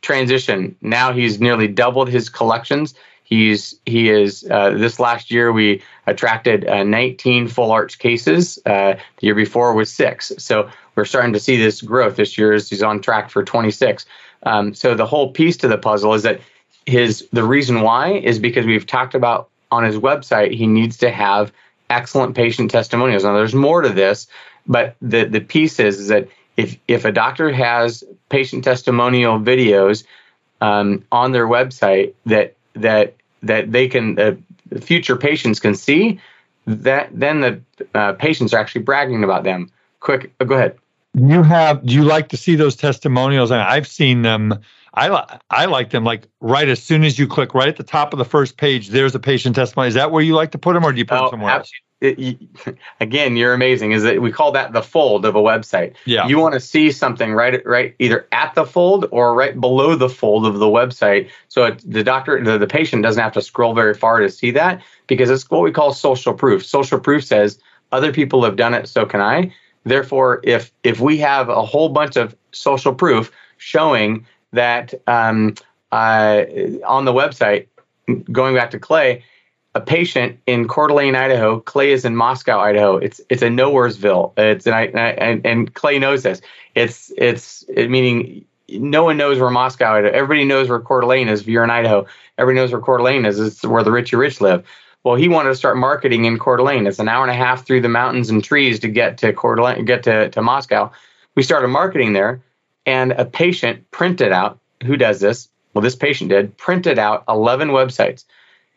Transition. Now he's nearly doubled his collections. This last year, we attracted 19 full arch cases. The year before was 6. So we're starting to see this growth. This year he's on track for 26. So the whole piece to the puzzle is that the reason why is because we've talked about on his website, he needs to have excellent patient testimonials. Now there's more to this, but the piece is that if a doctor has patient testimonial videos on their website that they can future patients can see, that then the patients are actually bragging about them. Quick, go ahead. Do you like to see those testimonials? And I've seen them. I like them. Like right as soon as you click right at the top of the first page, there's a patient testimony. Is that where you like to put them, or do you put them somewhere else? Again, you're amazing. Is that we call that the fold of a website? Yeah. You want to see something right, either at the fold or right below the fold of the website, so the patient doesn't have to scroll very far to see that, because it's what we call social proof. Social proof says other people have done it, so can I. Therefore, if we have a whole bunch of social proof showing that on the website, going back to Clay. A patient in Coeur d'Alene, Idaho. Clay is in Moscow, Idaho. It's a nowheresville. And Clay knows this. It's meaning no one knows where Moscow is. Everybody knows where Coeur d'Alene is. If you're in Idaho, everybody knows where Coeur d'Alene is. It's where the rich live. Well, he wanted to start marketing in Coeur d'Alene. It's an hour and a half through the mountains and trees to get to Coeur d'Alene, get to Moscow. We started marketing there, and a patient printed out. Who does this? Well, this patient did. Printed out 11 websites.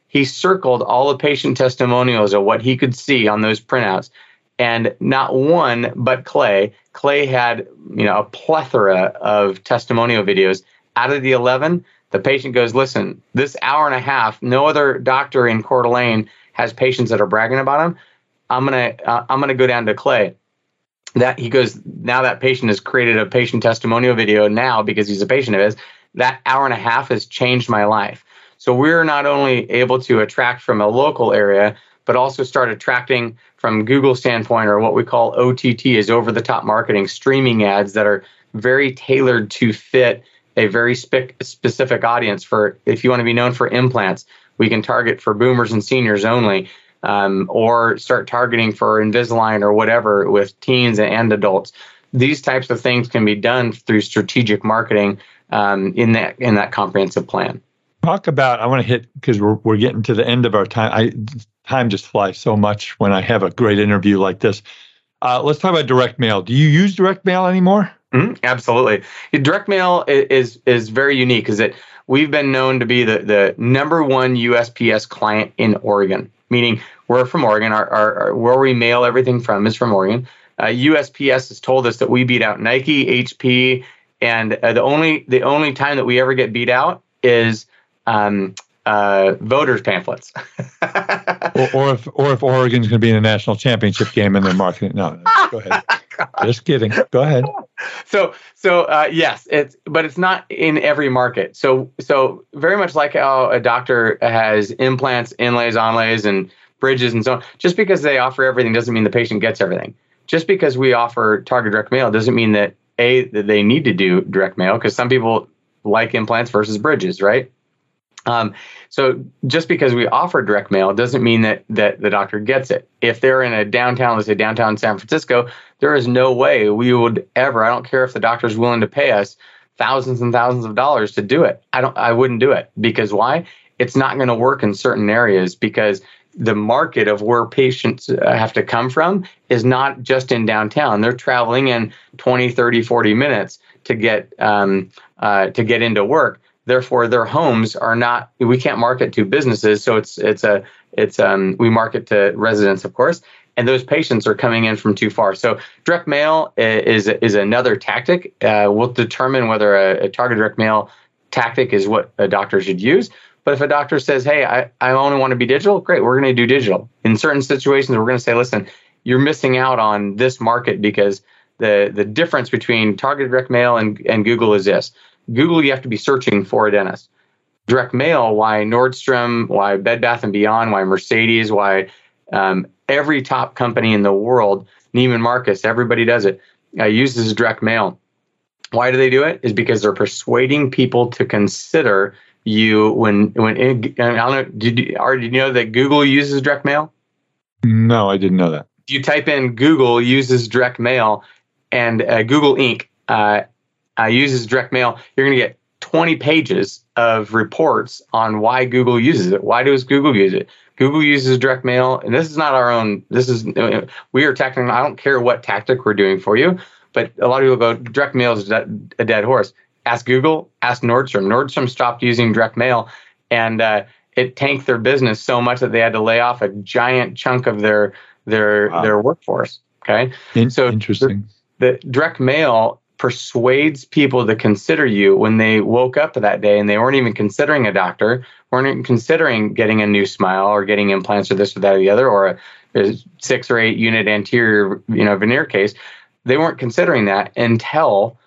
He circled all the patient testimonials of what he could see on those printouts, and not one but Clay. Clay had, a plethora of testimonial videos. Out of the 11, the patient goes, listen, this hour and a half, no other doctor in Coeur d'Alene has patients that are bragging about him. I'm gonna go down to Clay. That he goes, now that patient has created a patient testimonial video now because he's a patient of his. That hour and a half has changed my life. So we're not only able to attract from a local area, but also start attracting from Google standpoint, or what we call OTT, is over-the-top marketing, streaming ads that are very tailored to fit a very specific audience. For if you want to be known for implants, we can target for boomers and seniors only, or start targeting for Invisalign or whatever with teens and adults. These types of things can be done through strategic marketing in that comprehensive plan. Talk about, I want to hit, because we're getting to the end of our time. Time just flies so much when I have a great interview like this. Let's talk about direct mail. Do you use direct mail anymore? Absolutely. Direct mail is very unique because we've been known to be the number one USPS client in Oregon, meaning we're from Oregon. Our where we mail everything from is from Oregon. USPS has told us that we beat out Nike, HP, and the only time that we ever get beat out is voters pamphlets. or if Oregon's going to be in a national championship game and they're marketing. No, go ahead. Just kidding. Go ahead. So yes, but it's not in every market. So very much like how a doctor has implants, inlays, onlays, and bridges and so on. Just because they offer everything doesn't mean the patient gets everything. Just because we offer target direct mail doesn't mean that that they need to do direct mail, because some people like implants versus bridges, right? So just because we offer direct mail doesn't mean that the doctor gets it. If they're in a downtown, let's say downtown San Francisco, there is no way we would ever, I don't care if the doctor's willing to pay us thousands and thousands of dollars to do it. I wouldn't do it, because why? It's not going to work in certain areas, because the market of where patients have to come from is not just in downtown. They're traveling in 20, 30, 40 minutes to get into work. Therefore, their homes are not. We can't market to businesses, so we market to residents, of course, and those patients are coming in from too far. So direct mail is another tactic. We'll determine whether a targeted direct mail tactic is what a doctor should use. But if a doctor says, "Hey, I only want to be digital," great, we're going to do digital. In certain situations, we're going to say, "Listen, you're missing out on this market because the difference between targeted direct mail and Google is this." Google, you have to be searching for a dentist. Direct mail, why Nordstrom, why Bed Bath & Beyond, why Mercedes, why every top company in the world, Neiman Marcus, everybody does it, uses direct mail. Why do they do it? Is because they're persuading people to consider you when it, I don't know, did you know that Google uses direct mail? No, I didn't know that. You type in Google uses direct mail and Google Inc., uses direct mail, you're going to get 20 pages of reports on why Google uses it. Why does Google use it? Google uses direct mail, and this is not our own. We are tactic. I don't care what tactic we're doing for you, but a lot of people go, direct mail is a dead horse. Ask Google, ask Nordstrom. Nordstrom stopped using direct mail, and it tanked their business so much that they had to lay off a giant chunk of their workforce. Okay, so interesting. The direct mail persuades people to consider you when they woke up that day and they weren't even considering a doctor, weren't even considering getting a new smile or getting implants or this or that or the other, or a 6 or 8 unit anterior, veneer case. They weren't considering that until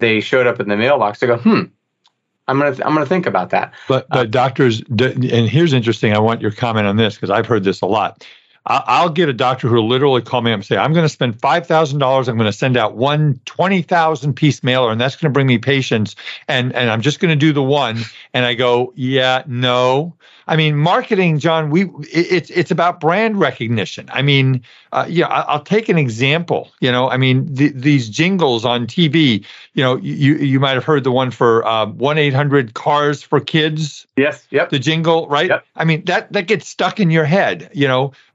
they showed up in the mailbox to go, I'm going to think about that. But doctors, and here's interesting. I want your comment on this, because I've heard this a lot. I'll get a doctor who will literally call me up and say, I'm going to spend $5,000. I'm going to send out one 20,000 piece mailer, and that's going to bring me patients. And I'm just going to do the one. And I go, yeah, no. I mean, marketing, John, it's about brand recognition. I mean, I'll take an example. These jingles on TV, you might have heard the one for 1-800 Cars for Kids. Yes. Yep. The jingle, right? Yep. I mean, that gets stuck in your head,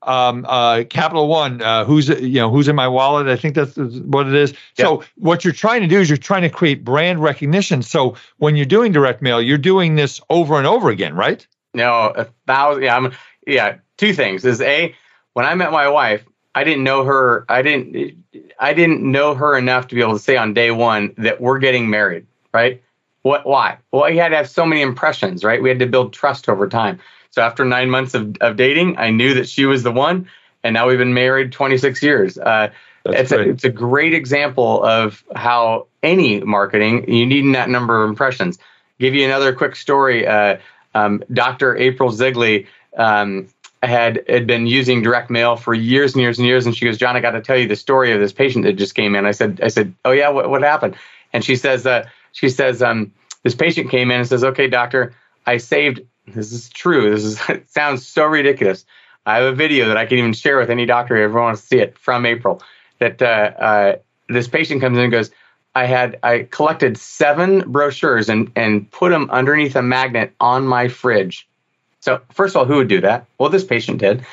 Capital One, who's in my wallet? I think that's what it is. Yep. So what you're trying to do is you're trying to create brand recognition. So when you're doing direct mail, you're doing this over and over again, right? No, 1,000. Yeah, two things is A, when I met my wife, I didn't know her. I didn't know her enough to be able to say on day one that we're getting married, right? What? Why? Well, you had to have so many impressions, right? We had to build trust over time. So after 9 months of dating, I knew that she was the one, and now we've been married 26 years. It's a great example of how any marketing, you need that number of impressions. Give you another quick story. Dr. April Zigley had been using direct mail for years and years and years, and she goes, John, I got to tell you the story of this patient that just came in. I said, oh yeah, what happened? And she says, this patient came in and says, okay, doctor, I saved. This is true. It sounds so ridiculous. I have a video that I can even share with any doctor who ever wants to see it from April. That this patient comes in and goes, I collected 7 brochures and put them underneath a magnet on my fridge. So first of all, who would do that? Well, this patient did.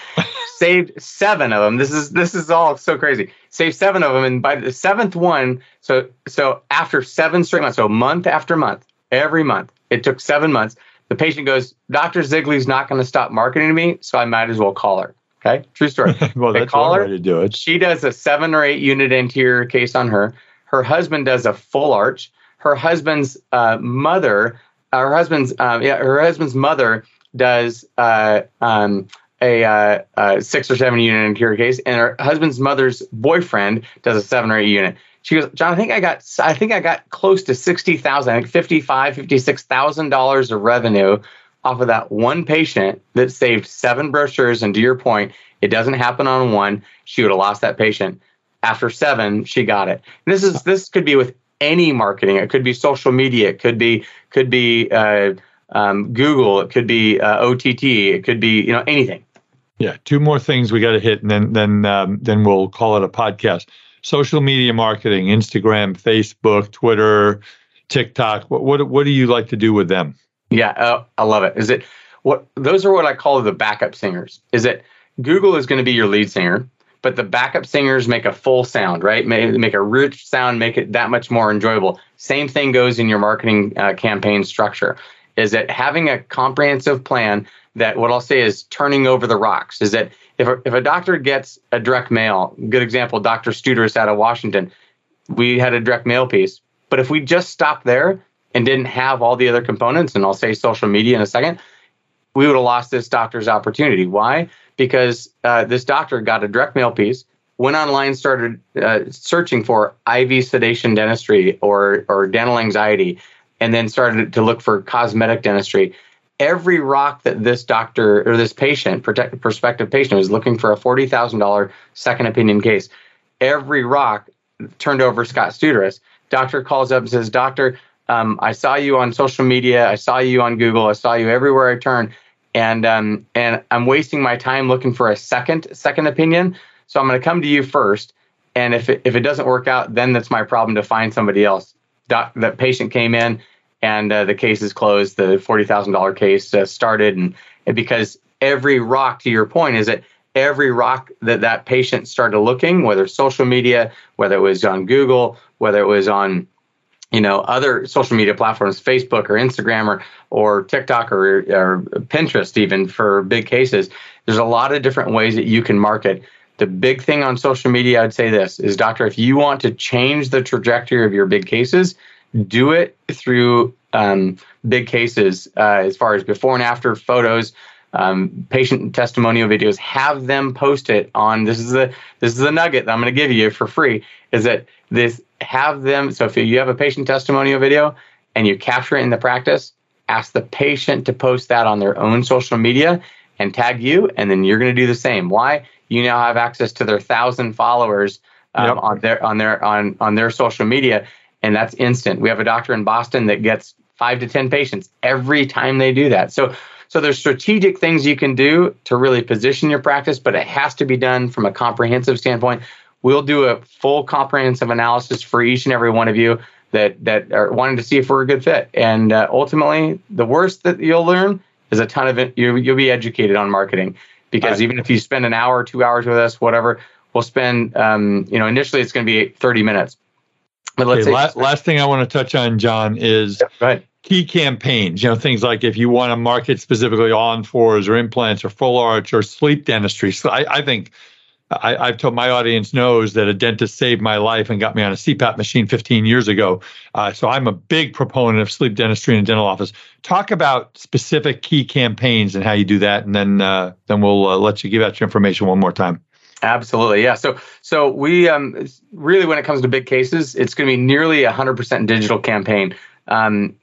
Saved 7 of them. This is all so crazy. Saved 7 of them, and by the 7th one, so after 7 straight months, so month after month, every month, it took 7 months. The patient goes, Dr. Zigley's not going to stop marketing to me, so I might as well call her. Okay, true story. Well, that's one way to do it. She does a 7 or 8 unit anterior case on her. Her husband does a full arch. Her husband's mother does a 6 or 7 unit anterior case, and her husband's mother's boyfriend does a 7 or 8 unit. She goes, John, I think I got close to $60,000, I think $55,000-$56,000 of revenue off of that one patient that saved 7 brochures. And to your point, it doesn't happen on one. She would have lost that patient. After 7, she got it. And this could be with any marketing. It could be social media. It could be Google. It could be OTT. It could be anything. Yeah, 2 more things we got to hit, and then we'll call it a podcast. Social media marketing: Instagram, Facebook, Twitter, TikTok. What do you like to do with them? Yeah, I love it. Those are what I call the backup singers. Is that Google is going to be your lead singer, but the backup singers make a full sound, right? Make a rich sound, make it that much more enjoyable. Same thing goes in your marketing campaign structure. Is that having a comprehensive plan that what I'll say is turning over the rocks. Is that if a doctor gets a direct mail, good example, Dr. Studer is out of Washington. We had a direct mail piece. But if we just stopped there and didn't have all the other components, and I'll say social media in a second, we would have lost this doctor's opportunity. Why? Because this doctor got a direct mail piece, went online, started searching for IV sedation dentistry or dental anxiety, and then started to look for cosmetic dentistry. Every rock that this doctor or this patient, prospective patient, was looking for a $40,000 second opinion case, every rock turned over Scott Studer. Doctor calls up and says, Doctor, I saw you on social media. I saw you on Google. I saw you everywhere I turned. And I'm wasting my time looking for a second opinion. So I'm going to come to you first. And if it doesn't work out, then that's my problem to find somebody else. That patient came in, and the case is closed. The $40,000 case started, and because every rock, to your point, is that every rock that patient started looking, whether social media, whether it was on Google, whether it was on other social media platforms, Facebook or Instagram or TikTok or Pinterest, even for big cases, there's a lot of different ways that you can market. The big thing on social media, I'd say this, is, Doctor, if you want to change the trajectory of your big cases, do it through big cases as far as before and after photos, patient testimonial videos. Have them post it on, this is the nugget that I'm going to give you for free, is that this, have them, so if you have a patient testimonial video and you capture it in the practice, ask the patient to post that on their own social media and tag you, and then you're going to do the same. Why? You now have access to their 1,000 followers on their social media, and that's instant. We have a doctor in Boston that gets 5 to 10 patients every time they do that. So there's strategic things you can do to really position your practice, but it has to be done from a comprehensive standpoint. We'll do a full comprehensive analysis for each and every one of you that are wanting to see if we're a good fit. And ultimately, the worst that you'll learn is a ton of it. You'll be educated on marketing. Because even if you spend an hour, 2 hours with us, whatever, we'll spend, initially it's going to be 30 minutes. But last thing I want to touch on, John, is key campaigns, things like if you want to market specifically on fours or implants or full arch or sleep dentistry. So I think I've told my audience knows that a dentist saved my life and got me on a CPAP machine 15 years ago. So I'm a big proponent of sleep dentistry in a dental office. Talk about specific key campaigns and how you do that, and then we'll let you give out your information one more time. Absolutely, yeah. So we really, when it comes to big cases, it's going to be nearly 100% digital campaign.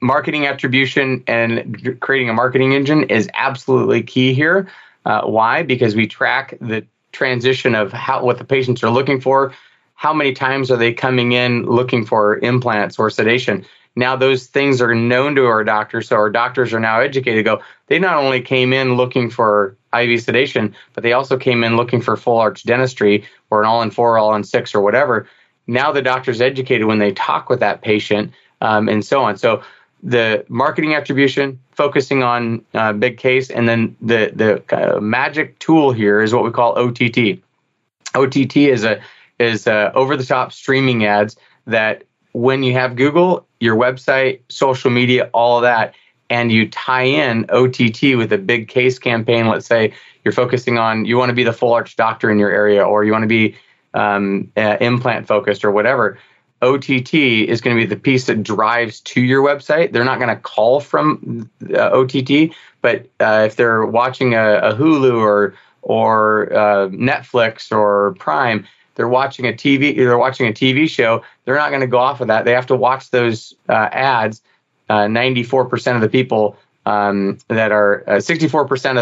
Marketing attribution and creating a marketing engine is absolutely key here. Why? Because we track the transition of what the patients are looking for, how many times are they coming in looking for implants or sedation. Now those things are known to our doctors, so our doctors are now educated to go, they not only came in looking for IV sedation, but they also came in looking for full arch dentistry or an all in 4, all in 6 or whatever. Now the doctor's educated when they talk with that patient and so on. So the marketing attribution, focusing on big case, and then the magic tool here is what we call OTT. OTT is over-the-top streaming ads that when you have Google, your website, social media, all of that, and you tie in OTT with a big case campaign. Let's say you're focusing on, you want to be the full arch doctor in your area, or you want to be implant focused or whatever. OTT is going to be the piece that drives to your website. They're not going to call from OTT, but if they're watching a Hulu or Netflix or Prime, they're watching a TV show. They're not going to go off of that. They have to watch those ads. 94% of the people 64%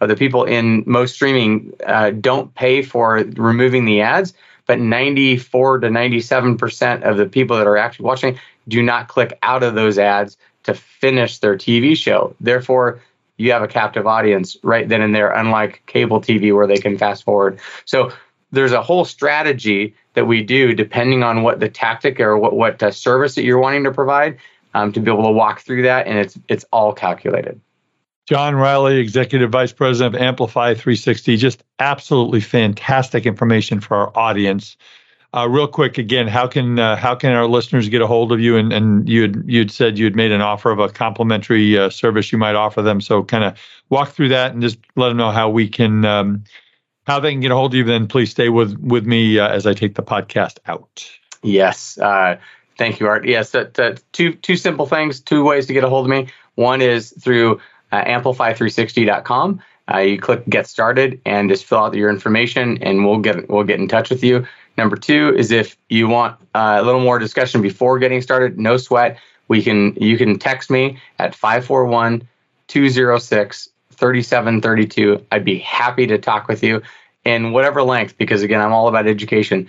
of the people in most streaming don't pay for removing the ads, but 94 to 97% of the people that are actually watching do not click out of those ads to finish their TV show. Therefore, you have a captive audience right then and there, unlike cable TV where they can fast forward. So there's a whole strategy that we do depending on what the tactic or what service that you're wanting to provide. To be able to walk through that, and it's all calculated. John Riley, Executive Vice President of Amplify 360, just absolutely fantastic information for our audience. Real quick, again, how can our listeners get a hold of you? And you'd said you'd made an offer of a complimentary service you might offer them. So kind of walk through that and just let them know how they can get a hold of you. Then please stay with me as I take the podcast out. Yes. Thank you, Art. Yes, two simple things, two ways to get a hold of me. One is through amplify360.com. You click Get Started and just fill out your information, and we'll get in touch with you. Number two is if you want a little more discussion before getting started, no sweat. You can text me at 541-206-3732. I'd be happy to talk with you in whatever length, because again, I'm all about education.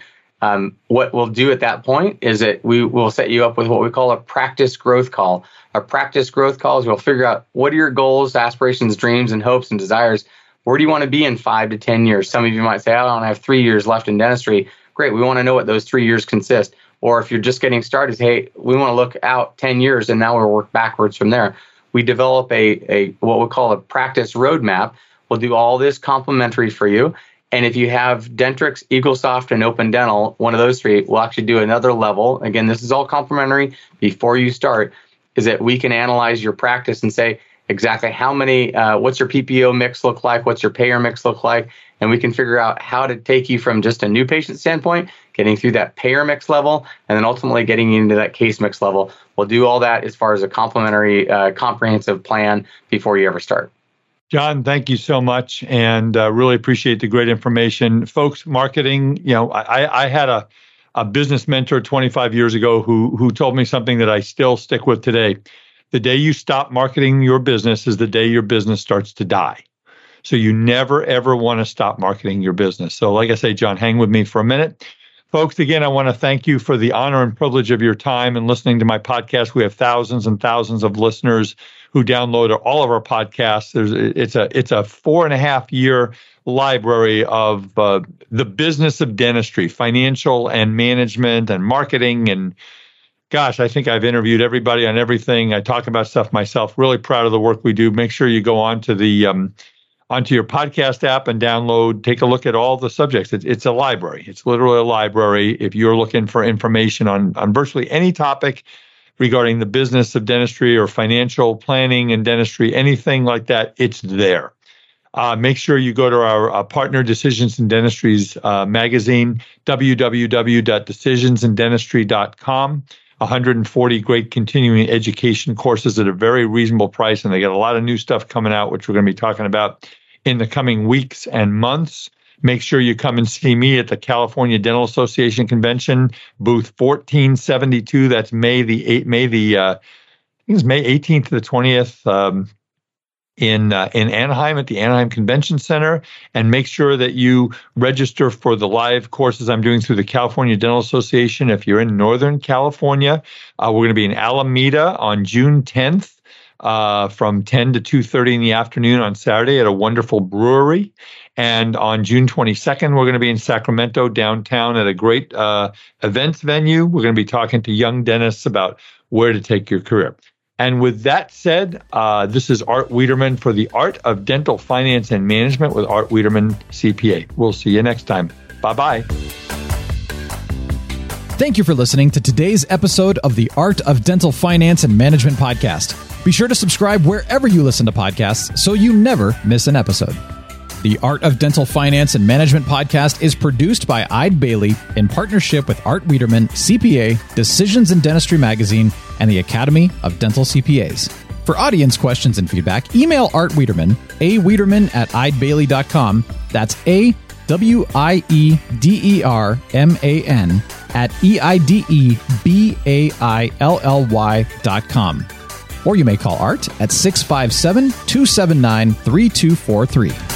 What we'll do at that point is that we will set you up with what we call a practice growth call. A practice growth call is we'll figure out what are your goals, aspirations, dreams, and hopes and desires. Where do you want to be in 5 to 10 years? Some of you might say, I only have 3 years left in dentistry. Great. We want to know what those 3 years consist. Or if you're just getting started, hey, we want to look out 10 years and now we'll work backwards from there. We develop a what we call a practice roadmap. We'll do all this complimentary for you. And if you have Dentrix, EagleSoft, and Open Dental, one of those three, we'll actually do another level. Again, this is all complimentary before you start, is that we can analyze your practice and say exactly how many, what's your PPO mix look like, what's your payer mix look like, and we can figure out how to take you from just a new patient standpoint, getting through that payer mix level, and then ultimately getting into that case mix level. We'll do all that as far as a complimentary, comprehensive plan before you ever start. John, thank you so much, and really appreciate the great information. Folks, marketing, I had a business mentor 25 years ago who told me something that I still stick with today. The day you stop marketing your business is the day your business starts to die. So you never, ever want to stop marketing your business. So like I say, John, hang with me for a minute. Folks, again, I want to thank you for the honor and privilege of your time and listening to my podcast. We have thousands and thousands of listeners who download all of our podcasts. It's a 4.5-year library of the business of dentistry, financial and management and marketing. And gosh, I think I've interviewed everybody on everything. I talk about stuff myself. Really proud of the work we do. Make sure you go on to the onto your podcast app and download, take a look at all the subjects. It's a library. It's literally a library. If you're looking for information on virtually any topic regarding the business of dentistry or financial planning and dentistry, anything like that, it's there. Make sure you go to our partner Decisions in Dentistry's magazine, www.decisionsindentistry.com. 140 great continuing education courses at a very reasonable price, and they got a lot of new stuff coming out, which we're going to be talking about in the coming weeks and months. Make sure you come and see me at the California Dental Association Convention, booth 1472. That's May 18th to the 20th in Anaheim at the Anaheim Convention Center. And make sure that you register for the live courses I'm doing through the California Dental Association. If you're in Northern California, we're going to be in Alameda on June 10th. from 10 to 2:30 in the afternoon on Saturday at a wonderful brewery. And on June 22nd, we're going to be in Sacramento downtown at a great events venue. We're going to be talking to young dentists about where to take your career. And with that said, this is Art Wiederman for The Art of Dental Finance and Management with Art Wiederman, CPA. We'll see you next time. Bye-bye. Thank you for listening to today's episode of The Art of Dental Finance and Management podcast. Be sure to subscribe wherever you listen to podcasts so you never miss an episode. The Art of Dental Finance and Management podcast is produced by Eide Bailly in partnership with Art Wiederman, CPA, Decisions in Dentistry magazine, and the Academy of Dental CPAs. For audience questions and feedback, email Art Wiederman, awiederman@eidebailly.com. That's AWIEDERMAN @eidebailly.com. Or you may call Art at 657-279-3243.